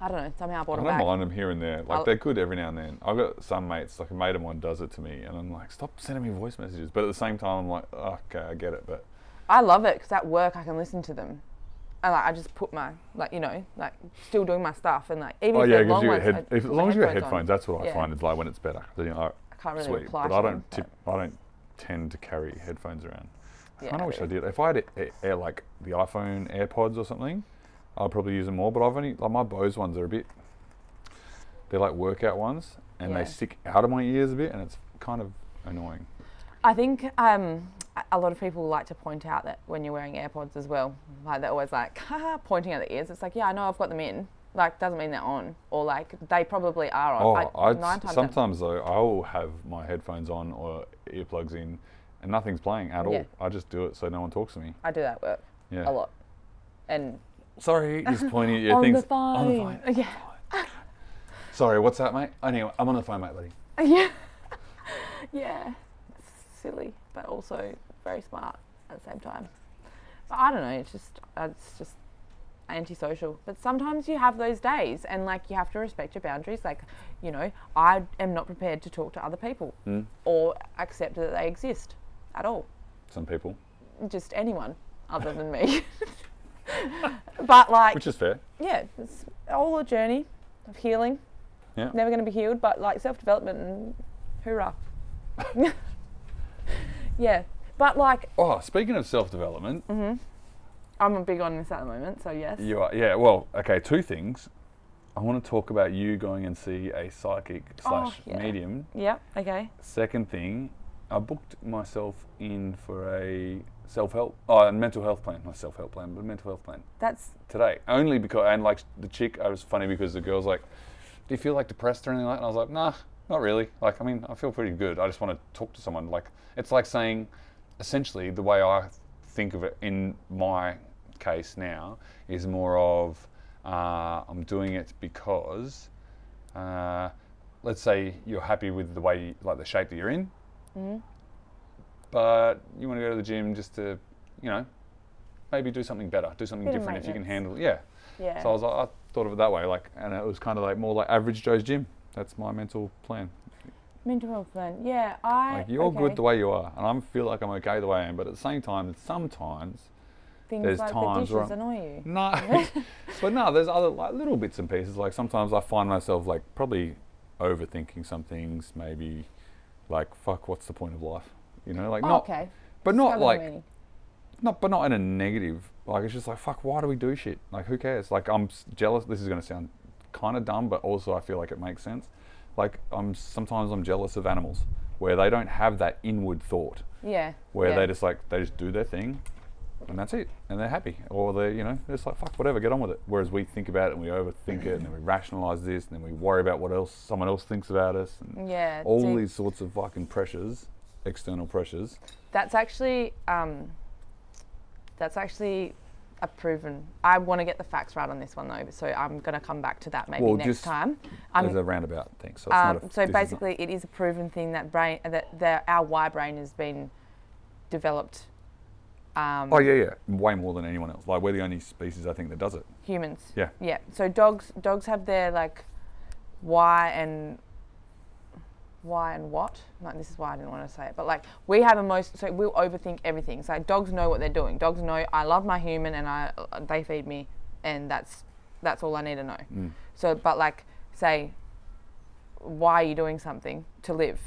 I don't know. Somehow I bought them back. I don't mind them here and there. Like, they're good every now and then. I've got some mates. Like, a mate of mine does it to me. And I'm like, stop sending me voice messages. But at the same time, I'm like, oh, okay, I get it. But... I love it because at work I can listen to them, and like I just put my still doing my stuff and like even if as long as you got headphones, that's what I find is like when it's better. You know, I can't really apply. But I don't tend to carry headphones around. Yeah, I wish I did. If I had like the iPhone AirPods or something, I'd probably use them more. But I've only like my Bose ones are a bit. They're like workout ones, and they stick out of my ears a bit, and it's kind of annoying. I think. A lot of people like to point out that when you're wearing AirPods as well, like they're always like, haha, pointing at the ears. It's like, yeah, I know I've got them in. Like, doesn't mean they're on. Or like, they probably are on. Oh, sometimes though, I will have my headphones on or earplugs in and nothing's playing at all. I just do it so no one talks to me. I do that at work a lot. And sorry, just pointing at your things. On the phone. Yeah. Sorry, what's that, mate? Anyway, I'm on the phone, mate, buddy. Yeah. Yeah. It's silly, but also... very smart at the same time. But I don't know, it's just antisocial. But sometimes you have those days and like you have to respect your boundaries. Like, you know, I am not prepared to talk to other people or accept that they exist at all. Some people. Just anyone other than me. But like... Which is fair. Yeah, it's all a journey of healing. Yeah. Never going to be healed, but like self-development and hoorah. Yeah. But like... Oh, speaking of self-development... Mm-hmm. I'm big on this at the moment, so yes. You are, yeah. Well, okay, two things. I want to talk about you going and see a psychic / medium. Yep, okay. Second thing, I booked myself in for a mental health plan. Not self-help plan, but a mental health plan. That's... Today. Only because... And like the chick, it was funny because the girl's like, do you feel like depressed or anything like that? And I was like, nah, not really. Like, I mean, I feel pretty good. I just want to talk to someone. Like, it's like saying... Essentially, the way I think of it in my case now is more of I'm doing it because, let's say you're happy with the way, like the shape that you're in, but you want to go to the gym just to, you know, maybe do something better, do something different if you can handle it. Yeah. So I was like, I thought of it that way, like, and it was kind of like more like average Joe's gym. That's my mental plan. Mental health plan, yeah. Good the way you are, and I feel like I'm okay the way I am, but at the same time, sometimes there's like times where... Things like the dishes annoy you. No, but no, there's other like little bits and pieces. Like sometimes I find myself like probably overthinking some things, maybe like, fuck, what's the point of life? You know, like but not in a negative, like it's just like, fuck, why do we do shit? Like who cares? Like I'm jealous, this is gonna sound kind of dumb, but also I feel like it makes sense. Like I'm sometimes jealous of animals where they don't have that inward thought. Yeah. Where they just do their thing and that's it, and they're happy, or they're, you know, it's like, fuck, whatever, get on with it. Whereas we think about it and we overthink it, and then we rationalize this, and then we worry about what else someone else thinks about us, and yeah, all these sorts of fucking pressures, external pressures. That's actually a proven. I want to get the facts right on this one though, so I'm going to come back to that maybe next time. As a roundabout thing. So, it's not a, so basically, is not, it is a proven thing that brain that our Y brain has been developed. Way more than anyone else. Like, we're the only species I think that does it. Humans. Yeah. Yeah. So dogs have their like why and what? Like, this is why I didn't want to say it. But like, we have so we'll overthink everything. So like, dogs know what they're doing. Dogs know I love my human and they feed me, and that's all I need to know. Mm. So, but like, say, why are you doing something to live?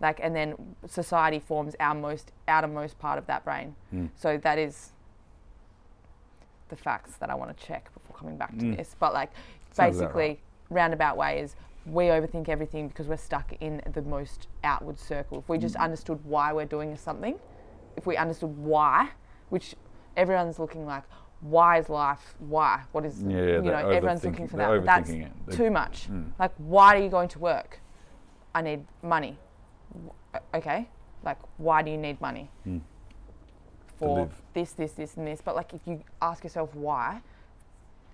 Like, and then society forms our outermost part of that brain. Mm. So that is the facts that I want to check before coming back to this. But like, sounds basically, right. Roundabout way is we overthink everything because we're stuck in the most outward circle. If we just understood why we're doing something, if we understood why, which everyone's looking like, why is life? Why? What is, everyone's looking for that. That's too much. Mm. Like, why are you going to work? I need money. Okay, like, why do you need money for this and this? But like, if you ask yourself why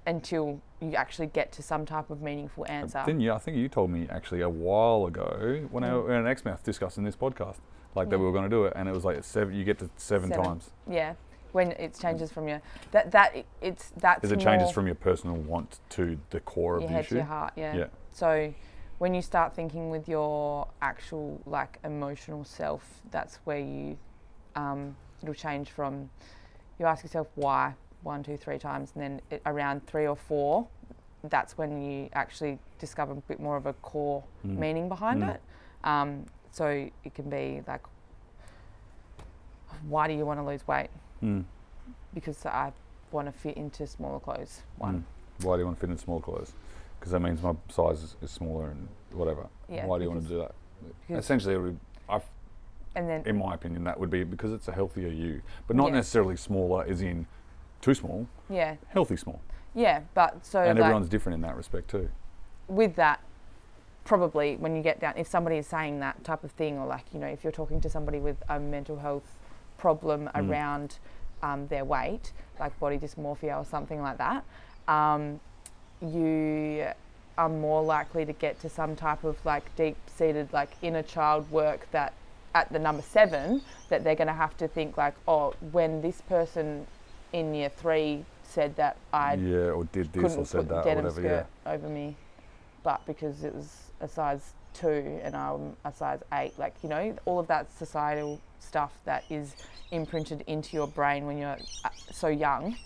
until you actually get to some type of meaningful answer. I think you told me actually a while ago when I were in Exmouth discussing this podcast, like that we were going to do it, and it was like you get to seven times. Yeah, when it changes from your changes from your personal want to the core of the issue. Your head to your heart. Yeah. So. When you start thinking with your actual like emotional self, that's where you it'll change from you ask yourself why 1, 2, 3 times, and then around 3 or 4, that's when you actually discover a bit more of a core meaning behind it. So it can be like, why do you want to lose weight? Because I want to fit into smaller clothes. Why do you want to fit into smaller clothes? Because that means my size is smaller and whatever. Yeah, why do you want to do that? Essentially, in my opinion, that would be because it's a healthier you. But not necessarily smaller as in too small. Yeah. Healthy small. Yeah, but so... And like, everyone's different in that respect too. With that, probably when you get down, if somebody is saying that type of thing, or like, you know, if you're talking to somebody with a mental health problem around their weight, like body dysmorphia or something like that, you are more likely to get to some type of like deep-seated like inner child work that at the number 7 that they're going to have to think like, oh, when this person in year 3 said that I or did this or said that or whatever, over me, but because it was a size 2 and I'm a size 8, like, you know, all of that societal stuff that is imprinted into your brain when you're so young,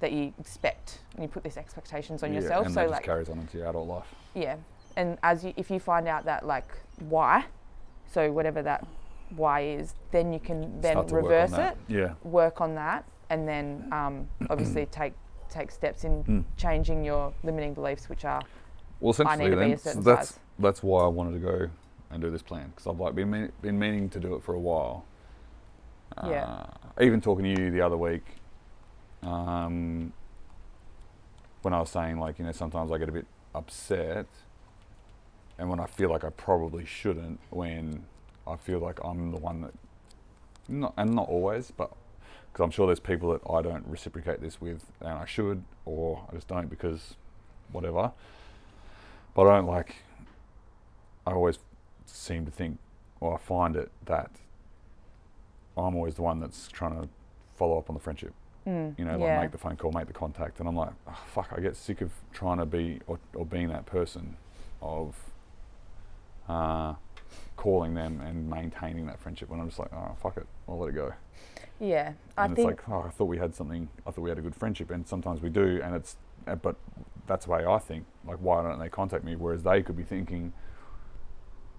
that you expect, and you put these expectations on yourself. And so that just like carries on into your adult life. Yeah, and if you find out that like why, so whatever that why is, then you can then reverse it. Yeah. Work on that, and then obviously take steps in changing your limiting beliefs, which are essentially I need to be a certain size. That's why I wanted to go and do this plan, because I've like been meaning to do it for a while. Even talking to you the other week. When I was saying, like, you know, sometimes I get a bit upset, and when I feel like I probably shouldn't, when I feel like I'm the one that, not always, but because I'm sure there's people that I don't reciprocate this with, and I should, or I just don't because whatever. But I don't like. I always seem to think, or I find it that I'm always the one that's trying to follow up on the friendship. Make the phone call, make the contact, and I'm like, oh, fuck, I get sick of trying to be or being that person of calling them and maintaining that friendship, when I'm just like, oh, fuck it, I'll let it go. Yeah, and it's like, oh, I thought we had a good friendship, and sometimes we do, and but that's the way I think, like, why don't they contact me? Whereas they could be thinking,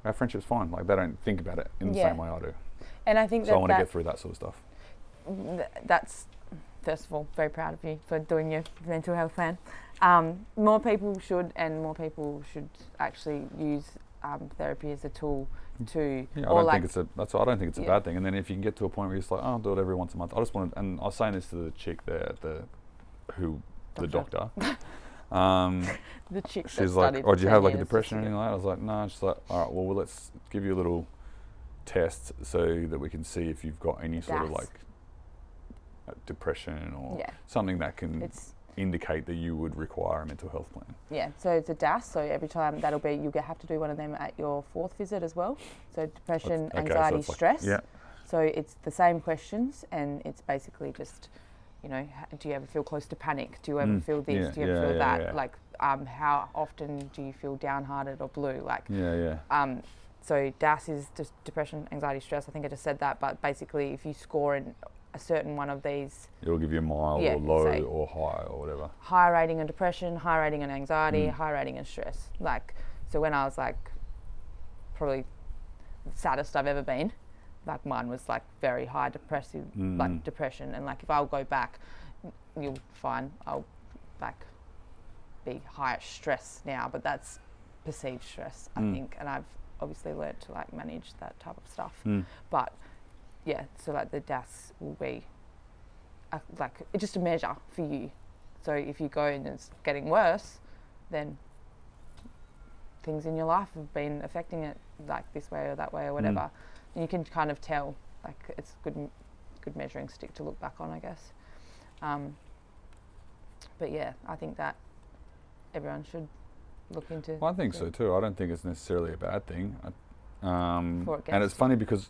our friendship's fine, like, they don't think about it in the same way I do. And I think so I want to get through that sort of stuff. That's... First of all, very proud of you for doing your mental health plan. More people should actually use therapy is a tool to. Yeah, I don't think it's a bad thing. And then if you can get to a point where you're just like, oh, I'll do it every once a month. I just wanted, and I was saying this to the chick there, the doctor. The chick. She's like, oh, do you have like a depression or anything like that? I was like, no. She's like, all right, well, let's give you a little test so that we can see if you've got any sort of like depression or something that can indicate that you would require a mental health plan. Yeah, so it's a DAS, so every time that'll be, you'll have to do one of them at your fourth visit as well. So depression, anxiety, stress. Like, so it's the same questions, and it's basically just, you know, do you ever feel close to panic? Do you ever feel this? Do you ever feel that? Like, how often do you feel downhearted or blue? Like, so DAS is just depression, anxiety, stress. I think I just said that, but basically if you score in a certain one of these, it'll give you a mild or low or high or whatever. High rating on depression, high rating on anxiety, high rating on stress. Like, so when I was like probably the saddest I've ever been, like mine was like very high depressive, like depression. And like, if I'll go back, you'll find I'll like be high stress now, but that's perceived stress, I think. And I've obviously learned to like manage that type of stuff. But yeah, so like the DAS will be like just a measure for you. So if you go and it's getting worse, then things in your life have been affecting it like this way or that way or whatever. And you can kind of tell, like it's a good measuring stick to look back on, I guess. But yeah, I think that everyone should look into. Well, I think so too. I don't think it's necessarily a bad thing. And it's funny because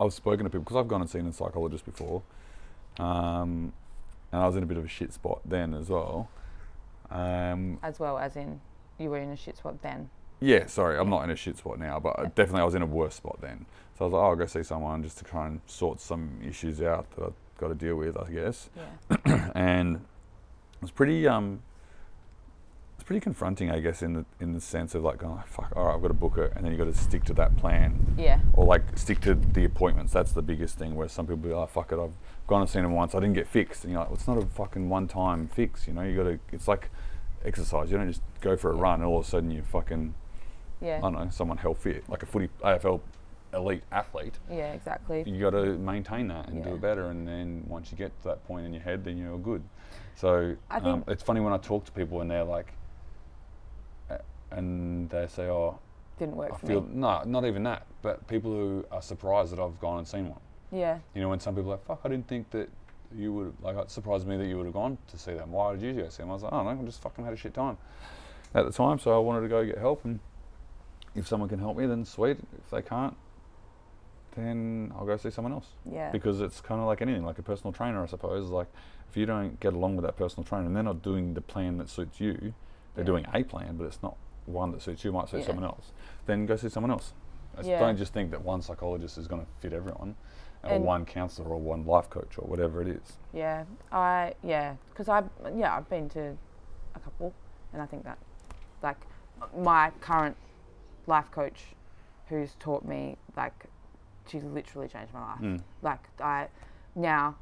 I've spoken to people, because I've gone and seen a psychologist before, and I was in a bit of a shit spot then as well. As well as in, you were in a shit spot then? Yeah, sorry, I'm not in a shit spot now, but definitely I was in a worse spot then. So I was like, oh, I'll go see someone just to try and sort some issues out that I've got to deal with, I guess. Yeah. And it was pretty confronting, I guess, in the sense of like, oh fuck, all right, I've got to book it, and then you got to stick to that plan, or like stick to the appointments. That's the biggest thing, where some people be like, oh, fuck it, I've gone and seen him once, I didn't get fixed, and you're like, well, it's not a fucking one-time fix, you know. You got to, it's like exercise. You don't just go for a run, and all of a sudden you fucking, I don't know, someone hell fit, like a footy AFL elite athlete. Yeah, exactly. You got to maintain that and do it better, and then once you get to that point in your head, then you're good. So it's funny when I talk to people and they're like. And they say, oh, didn't work for me. No, not even that. But people who are surprised that I've gone and seen one. Yeah. You know, when some people are like, fuck, I didn't think that you would have, like, it surprised me that you would have gone to see them. Why did you go see them? I was like, oh, no, I just fucking had a shit time at the time. So I wanted to go get help. And if someone can help me, then sweet. If they can't, then I'll go see someone else. Yeah. Because it's kind of like anything, like a personal trainer, I suppose. Like, if you don't get along with that personal trainer and they're not doing the plan that suits you, they're doing a plan, but it's not one that suits you, might suit someone else, then go see someone else. Don't just think that one psychologist is going to fit everyone, or one counsellor or one life coach or whatever it is. I've been to a couple, and I think that like my current life coach who's taught me, like she's literally changed my life. Like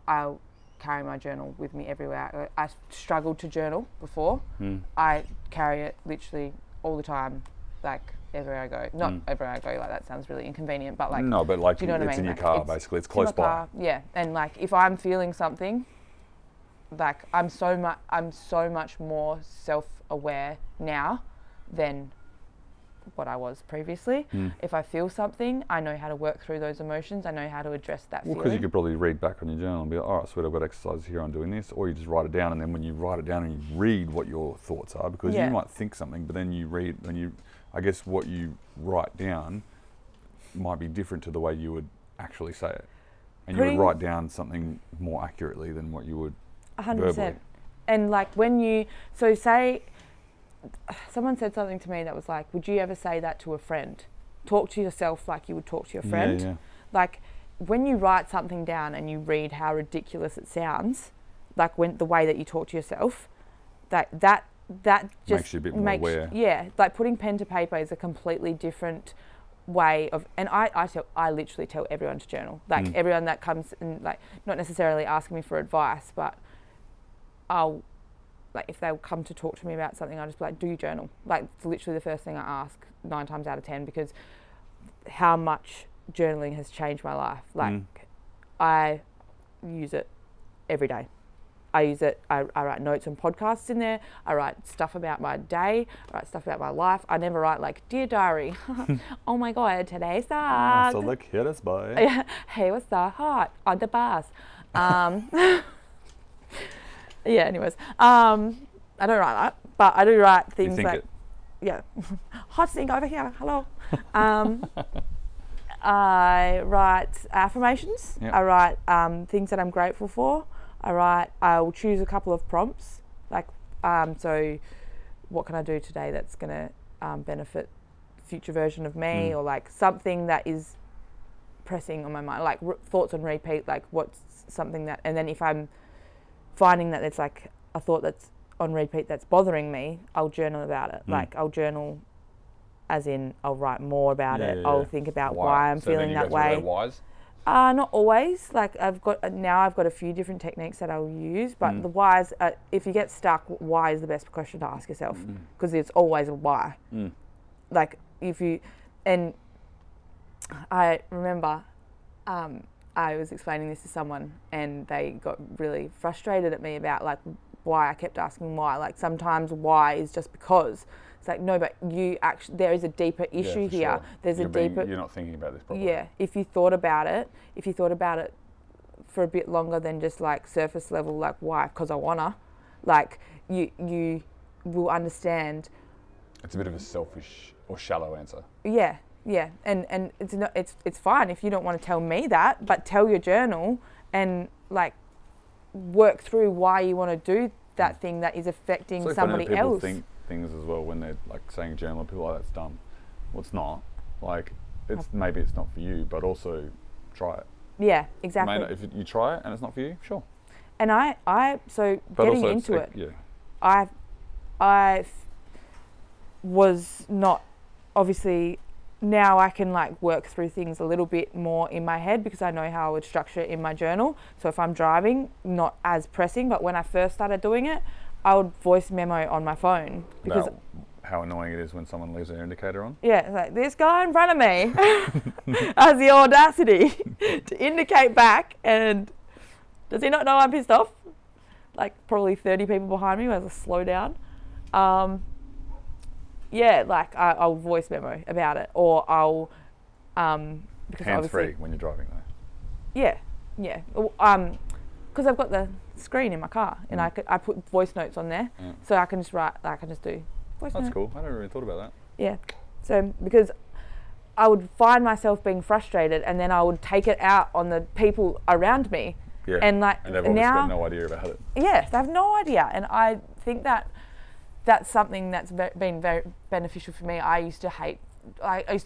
I'll carry my journal with me everywhere. I struggled to journal before. I carry it literally all the time, like everywhere I go. Not everywhere I go, like that sounds really inconvenient, but like, no, but like, do you know what I mean? In your car, like, basically, it's close by. And like, if I'm feeling something, like I'm so much more self-aware now than what I was previously. If I feel something, I know how to work through those emotions. I know how to address that feeling. Well, because you could probably read back on your journal and be like, all right, sweet, I've got exercise here, I'm doing this. Or you just write it down, and then when you write it down and you read what your thoughts are, because you might think something, but then you read, and you, I guess what you write down might be different to the way you would actually say it. And you would write down something more accurately than what you would 100%. Verbally. And like when you, so say, someone said something to me that was like, would you ever say that to a friend? Talk to yourself like you would talk to your friend. Yeah, yeah. Like when you write something down and you read how ridiculous it sounds, like when the way that you talk to yourself, that just makes you a bit more aware. Yeah, like putting pen to paper is a completely different way of, and I literally tell everyone to journal. Like everyone that comes and like, not necessarily asking me for advice, but I'll like if they'll come to talk to me about something, I'll just be like, do you journal? Like it's literally the first thing I ask 9 times out of 10, because how much journaling has changed my life. Like I use it every day. I use it, I write notes and podcasts in there. I write stuff about my day. I write stuff about my life. I never write like, dear diary, oh my God, today sucks. So look, hit us by. Hey, what's so hot on the bus? Yeah, anyways. I don't write that, but I do write things like, yeah, hot sink over here, hello. I write affirmations. Yep. I write things that I'm grateful for. I write, I'll choose a couple of prompts, like, so what can I do today that's going to benefit future version of me, or like something that is pressing on my mind, like thoughts on repeat, like what's something that, and then if I'm finding that it's like a thought that's on repeat that's bothering me, I'll journal about it. Like I'll journal as in I'll write more about it. I'll think about why I'm feeling that way. Not always. Like I've got a few different techniques that I'll use, but the whys. If you get stuck, why is the best question to ask yourself, because it's always a why. Like if you, and I remember I was explaining this to someone, and they got really frustrated at me about like why I kept asking why. Like sometimes why is just because. It's like, no, but you actually, there is a deeper issue here. Sure. There's you're not thinking about this properly. Yeah, if you thought about it for a bit longer than just like surface level, like why? Because I wanna. Like you will understand. It's a bit of a selfish or shallow answer. Yeah, yeah, and it's not, it's fine if you don't want to tell me that, but tell your journal and like work through why you want to do that thing that is affecting somebody else. Things as well when they're like saying journal, people are like, that's dumb. Well, it's not. Like it's maybe it's not for you, but also try it. Yeah, exactly. If you try it and it's not for you, sure. And I was not, obviously now I can like work through things a little bit more in my head because I know how I would structure it in my journal. So if I'm driving, not as pressing, but when I first started doing it, I would voice memo on my phone because about how annoying it is when someone leaves their indicator on. Yeah, it's like this guy in front of me has the audacity to indicate back, and does he not know I'm pissed off? Like probably 30 people behind me was a slow down. Yeah, like I'll voice memo about it, or I'll because hands free when you're driving though. Yeah, yeah. Because I've got the screen in my car, and I put voice notes on there, so I can just write, like I can just do voice notes. That's cool. I never really thought about that. Yeah, so because I would find myself being frustrated, and then I would take it out on the people around me, and like and they've obviously got no idea about it. Yes, they have no idea, and I think that that's something that's been very beneficial for me. I used to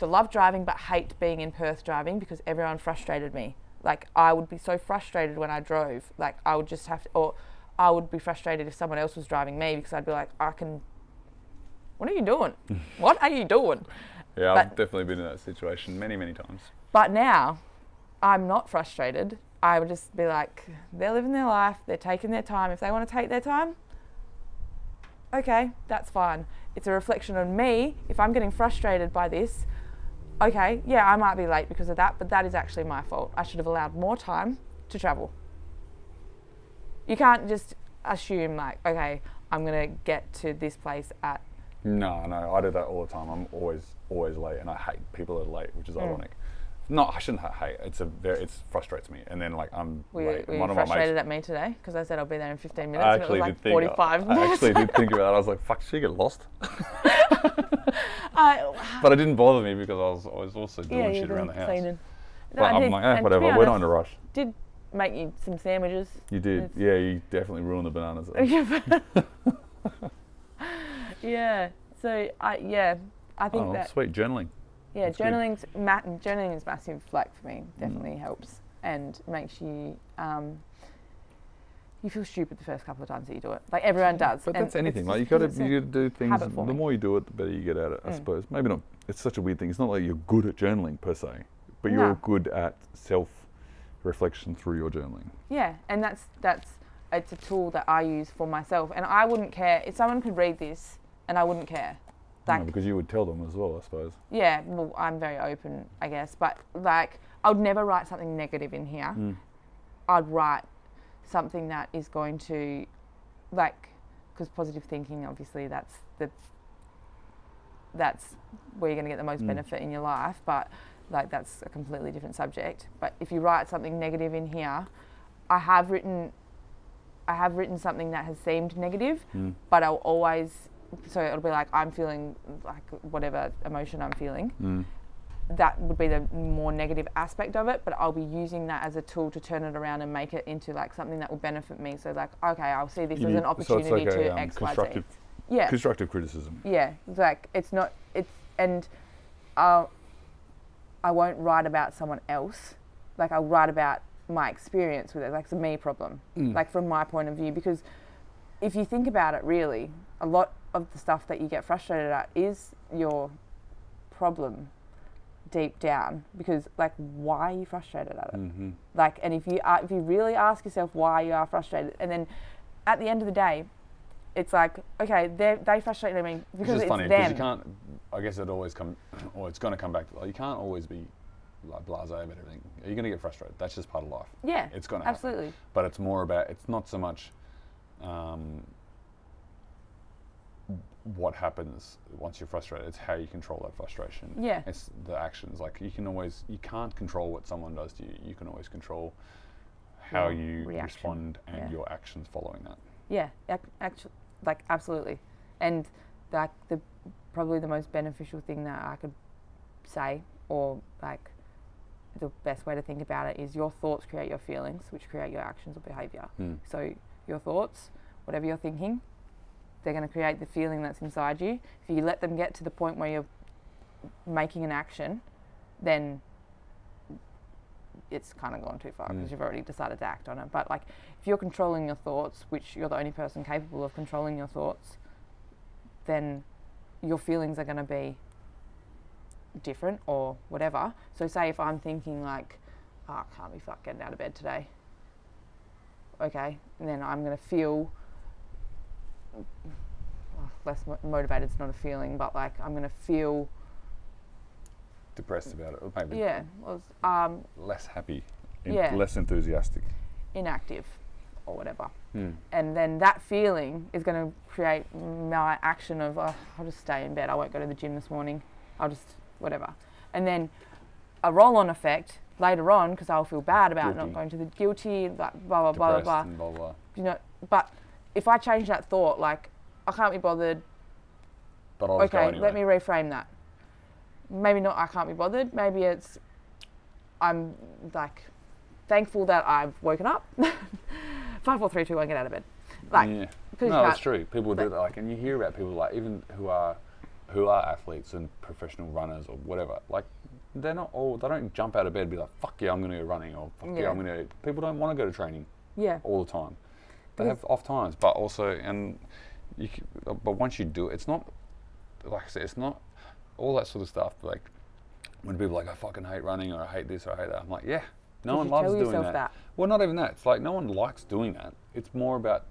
love driving, but hate being in Perth driving because everyone frustrated me. Like I would be so frustrated when I drove, like I would just have to, or I would be frustrated if someone else was driving me because I'd be like, what are you doing? What are you doing? Yeah, I've definitely been in that situation many, many times. But now I'm not frustrated. I would just be like, they're living their life. They're taking their time. If they want to take their time, okay, that's fine. It's a reflection on me. If I'm getting frustrated by this, okay, yeah, I might be late because of that, but that is actually my fault. I should have allowed more time to travel. You can't just assume like, okay, I'm going to get to this place at... No, I do that all the time. I'm always late, and I hate people that are late, which is ironic. No, I shouldn't hate. It frustrates me. And then like I'm late. Were you frustrated at me today? Because I said I'll be there in 15 minutes and it was like 45 minutes. I actually did think about it. I was like, fuck, should you get lost? But it didn't bother me because I was also doing shit around the house. Cleaning. No, but I'm like, whatever, we're not in a rush. Did make you some sandwiches. You did. Yeah, you definitely ruined the bananas. Yeah, so I think that... sweet, journaling. Yeah, journaling is massive, like for me, definitely helps and makes you, you feel stupid the first couple of times that you do it. Like everyone does. But that's anything, like you gotta do things, the more you do it, the better you get at it, I suppose. Maybe not, it's such a weird thing. It's not like you're good at journaling per se, but you're good at self-reflection through your journaling. Yeah, and that's it's a tool that I use for myself, and I wouldn't care if someone could read this, and I wouldn't care. Like, no, because you would tell them as well, I suppose. Yeah, well, I'm very open, I guess, but like, I would never write something negative in here. Mm. I'd write something that is going to, like, because positive thinking, obviously, that's where you're going to get the most benefit in your life, but like, that's a completely different subject. But if you write something negative in here, I have written something that has seemed negative, but I'll always, so it'll be like, I'm feeling like whatever emotion I'm feeling. That would be the more negative aspect of it, but I'll be using that as a tool to turn it around and make it into like something that will benefit me. So like, okay, I'll see this as an opportunity, so it's like to X, Y, Z. Yeah. Constructive criticism. Yeah, like it's not, it's, and I won't write about someone else. Like, I'll write about my experience with it. Like, it's a me problem, like from my point of view, because if you think about it, really, a lot of the stuff that you get frustrated at is your problem deep down, because like, why are you frustrated at it? Like, and if you really ask yourself why you are frustrated, and then at the end of the day, it's like, okay, they frustrate me because it's funny, them. Because you can't, I guess it always come, or it's going to come back to, like, you can't always be like blasé about everything. You're going to get frustrated. That's just part of life. Yeah, it's going to happen. Absolutely. But it's more about, it's not so much what happens once you're frustrated. It's how you control that frustration. Yeah. It's the actions. Like, you can't control what someone does to you. You can always control how you respond and your actions following that. Yeah, actually. Like, absolutely. And like, probably the most beneficial thing that I could say, or like the best way to think about it, is your thoughts create your feelings, which create your actions or behaviour. So your thoughts, whatever you're thinking, they're going to create the feeling that's inside you. If you let them get to the point where you're making an action, then it's kind of gone too far, because you've already decided to act on it. But like, if you're controlling your thoughts, which you're the only person capable of controlling your thoughts, then your feelings are going to be different or whatever. So say if I'm thinking like, oh, I can't be fucked getting out of bed today. Okay, and then I'm going to feel less motivated. It's not a feeling, but like, I'm going to feel depressed about it, or maybe less happy, less enthusiastic, inactive, or whatever. And then that feeling is going to create my action of, oh, I'll just stay in bed. I won't go to the gym this morning. I'll just whatever. And then a roll-on effect later on, because I'll feel bad about not going to the guilty, blah blah blah blah blah, and blah blah. You know, but if I change that thought, like, I can't be bothered. But I'll okay, anyway. Let me reframe that. Maybe not I can't be bothered, maybe it's I'm like thankful that I've woken up. 5, 4, 3, 2, 1, get out of bed. Like, no, that's true. People do that, like, and you hear about people like, even who are athletes and professional runners or whatever, like, they're not all, they don't jump out of bed and be like, fuck yeah, I'm gonna go running, or fuck yeah, I'm gonna, people don't wanna go to training all the time. They have off times, but also, and you, but once you do it, it's not, like I said, it's not all that sort of stuff. Like, when people are like, I fucking hate running, or I hate this, or I hate that, I'm like, yeah, no one loves doing that. Well, not even that. It's like, no one likes doing that. It's more about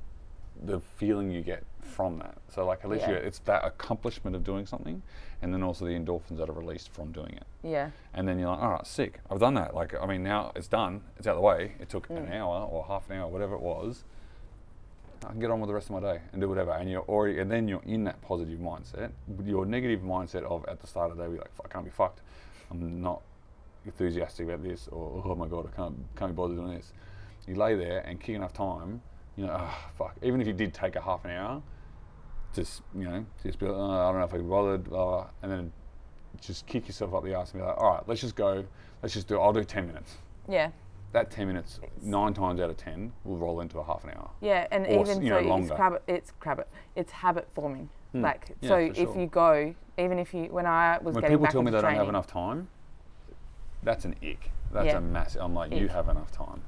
the feeling you get from that. So like, at least it's that accomplishment of doing something, and then also the endorphins that are released from doing it. Yeah. And then you're like, all right, sick, I've done that. Like, I mean, now it's done, it's out of the way. It took an hour or half an hour, whatever it was. I can get on with the rest of my day and do whatever. And you're already, and then you're in that positive mindset. Your negative mindset of at the start of the day, be like, I can't be fucked. I'm not enthusiastic about this, or oh my god, I can't be bothered doing this. You lay there and kick enough time, you know, oh fuck. Even if you did take a half an hour, just, you know, just be like, oh, I don't know if I can be bothered, blah, and then just kick yourself up the ass and be like, all right, let's just go, let's just do it. I'll do 10 minutes. Yeah. That 10 minutes, 9 times out of 10, will roll into a half an hour. Yeah, and or, even so, know, it's habit forming. Like, yeah, so if you go, even if you, when I was when getting back into training. When people tell me they don't have enough time, that's an ick. That's a massive, I'm like, you have enough time.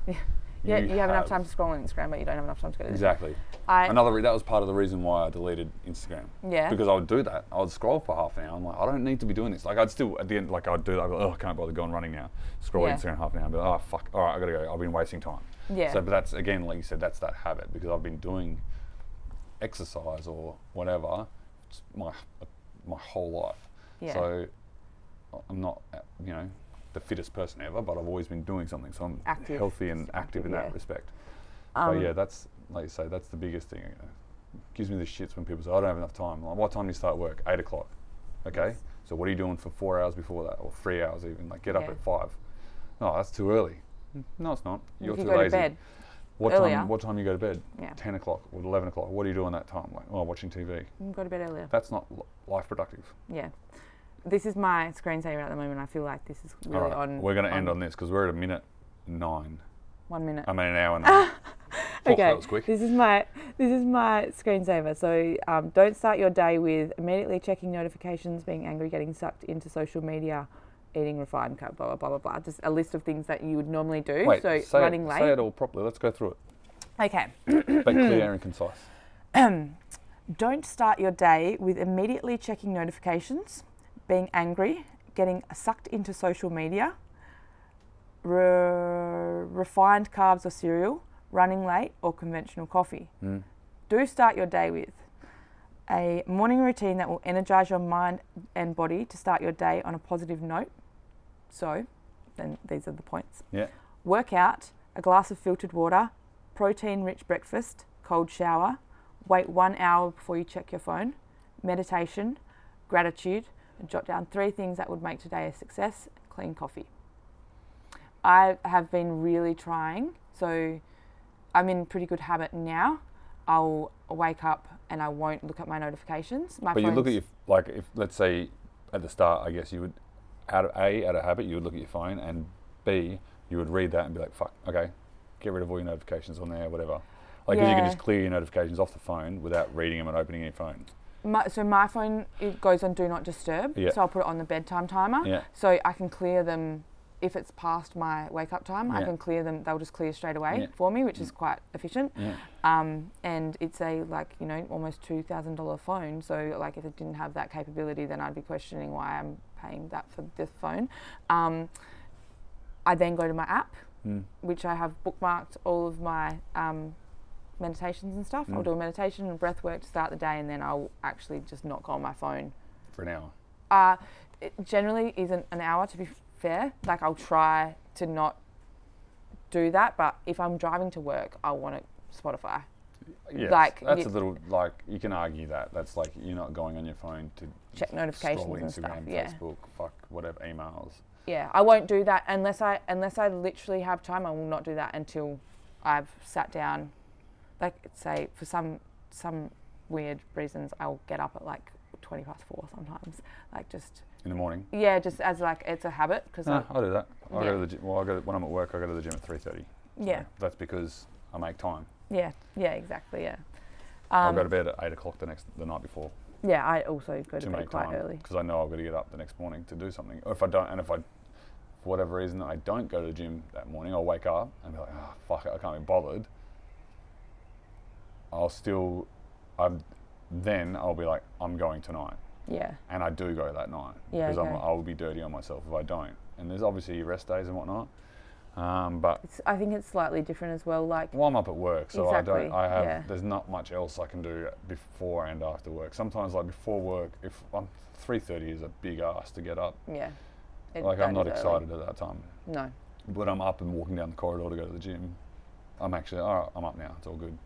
Yeah, you have enough time to scroll on Instagram, but you don't have enough time to go to this. Exactly. That was part of the reason why I deleted Instagram. Yeah. Because I would do that. I would scroll for half an hour. I'm like, I don't need to be doing this. Like, I'd still, at the end, like, I'd do that. I'd be like, oh, I can't bother going running now. Scroll Instagram half an hour. I'd be like, oh, fuck. All right, I got to go. I've been wasting time. Yeah. So, but that's, again, like you said, that's that habit, because I've been doing exercise or whatever my whole life. Yeah. So I'm not, you know, the fittest person ever, but I've always been doing something, so I'm active. Healthy and active in that respect. But yeah, that's, like you say, that's the biggest thing. You know, it gives me the shits when people say, I don't have enough time. Like, what time do you start work? 8 o'clock. Okay, yes. So what are you doing for 4 hours before that, or 3 hours even? Like, get up at 5. No, that's too early. No, it's not. You're too lazy. To bed. What time you go to bed? Yeah. 10 o'clock or 11 o'clock. What are you doing that time? Like, oh, watching TV. You go to bed earlier. That's not life productive. Yeah. This is my screensaver at the moment. I feel like this is really on. We're going to end on this because we're at 1:09. 1 minute. I mean, an hour and a half. Okay. That was quick. This is my screensaver. So don't start your day with immediately checking notifications, being angry, getting sucked into social media, eating refined carb, blah, blah, blah, blah, blah. Just a list of things that you would normally do. Wait, so running late. Say it all properly. Let's go through it. Okay. But clear and concise. Don't start your day with immediately checking notifications, being angry, getting sucked into social media, refined carbs or cereal, running late, or conventional coffee. Mm. Do start your day with a morning routine that will energize your mind and body to start your day on a positive note. So, then these are the points. Yeah. Workout, a glass of filtered water, protein-rich breakfast, cold shower, wait 1 hour before you check your phone, meditation, gratitude, and jot down 3 things that would make today a success, clean coffee. I have been really trying, so I'm in pretty good habit now. I'll wake up and I won't look at my notifications. But you look at your, like, if let's say at the start, I guess you would, out of habit, you would look at your phone, and B, you would read that and be like, fuck, okay, get rid of all your notifications on there, whatever. Like, you can just clear your notifications off the phone without reading them and opening your phone. So my phone, it goes on do not disturb, so I'll put it on the bedtime timer, so I can clear them. If it's past my wake-up time, I can clear them. They'll just clear straight away for me, which is quite efficient. Yeah. And it's a, like, you know, almost $2,000 phone. So, like, if it didn't have that capability, then I'd be questioning why I'm paying that for this phone. I then go to my app, which I have bookmarked all of my meditations and stuff. I'll do a meditation and breath work to start the day, and then I'll actually just not go on my phone. For an hour? It generally isn't an hour, to be fair. Like, I'll try to not do that, but if I'm driving to work, I want to Spotify. Yes, like, that's a little, like, you can argue that. That's like, you're not going on your phone to check notifications, scroll Instagram, and stuff. Yeah. Facebook, fuck, whatever, emails. Yeah, I won't do that unless I literally have time. I will not do that until I've sat down. Like, say, for some weird reasons, I'll get up at like 20 past 4 sometimes. Like, just in the morning. Yeah, just as like it's a habit. Because I do that. I go to the gym. Well, when I'm at work, I go to the gym at 3:30. Yeah. So that's because I make time. Yeah. Yeah. Exactly. Yeah. I'll go to bed at 8 o'clock the night before. Yeah, I also go to bed quite early because I know I've got to get up the next morning to do something. Or if I don't, and if I, for whatever reason, I don't go to the gym that morning, I'll wake up and be like, oh, fuck it, I can't be bothered. Then I'll be like, I'm going tonight. Yeah. And I do go that night. Yeah. Because I'll be dirty on myself if I don't. And there's obviously rest days and whatnot. But I think it's slightly different as well. Like, well, I'm up at work, so exactly. There's not much else I can do before and after work. Sometimes, like, before work, if I'm 3:30 is a big ass to get up. Yeah. Like, I'm not excited at that time. No. But I'm up and walking down the corridor to go to the gym. I'm actually, all right, I'm up now. It's all good.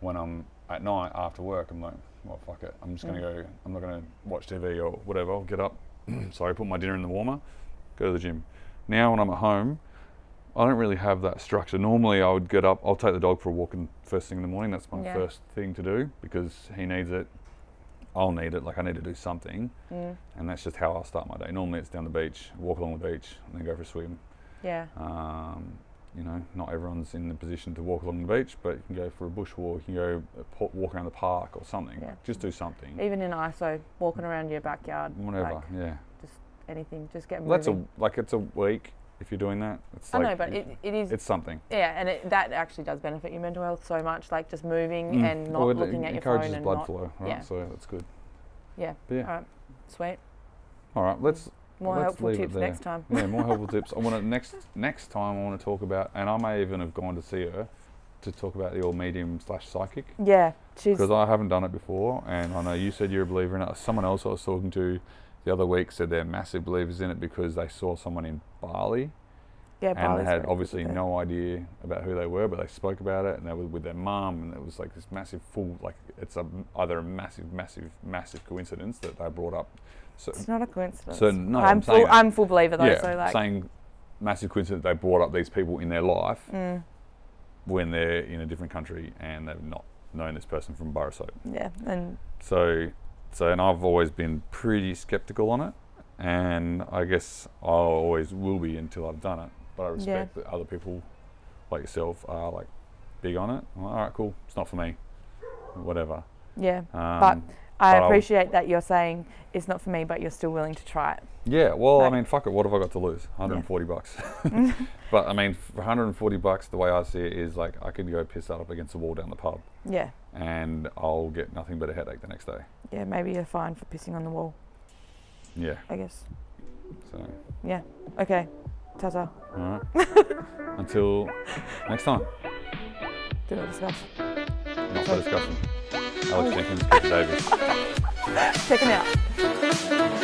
When I'm at night after work, I'm like, well, fuck it. I'm just going to go. I'm not going to watch TV or whatever. I'll get up. Sorry, put my dinner in the warmer, go to the gym. Now when I'm at home, I don't really have that structure. Normally I would get up. I'll take the dog for a walk first thing in the morning. That's my first thing to do because he needs it. I'll need it. Like, I need to do something. Mm. And that's just how I'll start my day. Normally it's down the beach, walk along the beach, and then go for a swim. Yeah. You know, not everyone's in the position to walk along the beach, but you can go for a bush walk, you can go walk around the park or something. Yeah. Just do something. Even in ISO, walking around your backyard. Whatever, like, yeah. Just anything, just get moving. Well, that's like, it's a week. if you're doing that. It's I like know, but it is. It's something. Yeah, and that actually does benefit your mental health so much, like just moving and not looking at your phone. It encourages blood flow, right? Yeah. So that's good. Yeah. Yeah. All right. Sweet. All right. Let's leave it there. More helpful tips next time. Yeah, more helpful tips. I want to next time. I want to talk about, and I may even have gone to see her to talk about the old medium/psychic. Yeah, because I haven't done it before, and I know you said you're a believer in it. Someone else I was talking to the other week said they're massive believers in it because they saw someone in Bali. Yeah, and Bali's they had obviously no idea about who they were, but they spoke about it, and they were with their mum, and it was like this massive fool. Like it's either a massive, massive, massive coincidence that they brought up. So it's not a coincidence. So no, I'm full believer though. Yeah, so like saying massive coincidence they brought up these people in their life when they're in a different country and they've not known this person from bar soap. Yeah, and so and I've always been pretty skeptical on it, and I guess I always will be until I've done it. But I respect that other people like yourself are like big on it. I'm like, all right, cool. It's not for me. Whatever. Yeah, but. I appreciate that you're saying it's not for me, but you're still willing to try it. Yeah, well, like, I mean, fuck it. What have I got to lose? 140 bucks. But I mean, for 140 bucks, the way I see it is like I could go piss that up against the wall down the pub. Yeah. And I'll get nothing but a headache the next day. Yeah, maybe you're fine for pissing on the wall. Yeah. I guess. So. Yeah. Okay. Ta-ta. All right. Until next time. Do a discussion. Not for discussion. Alex Jenkins, Davis. Check him out.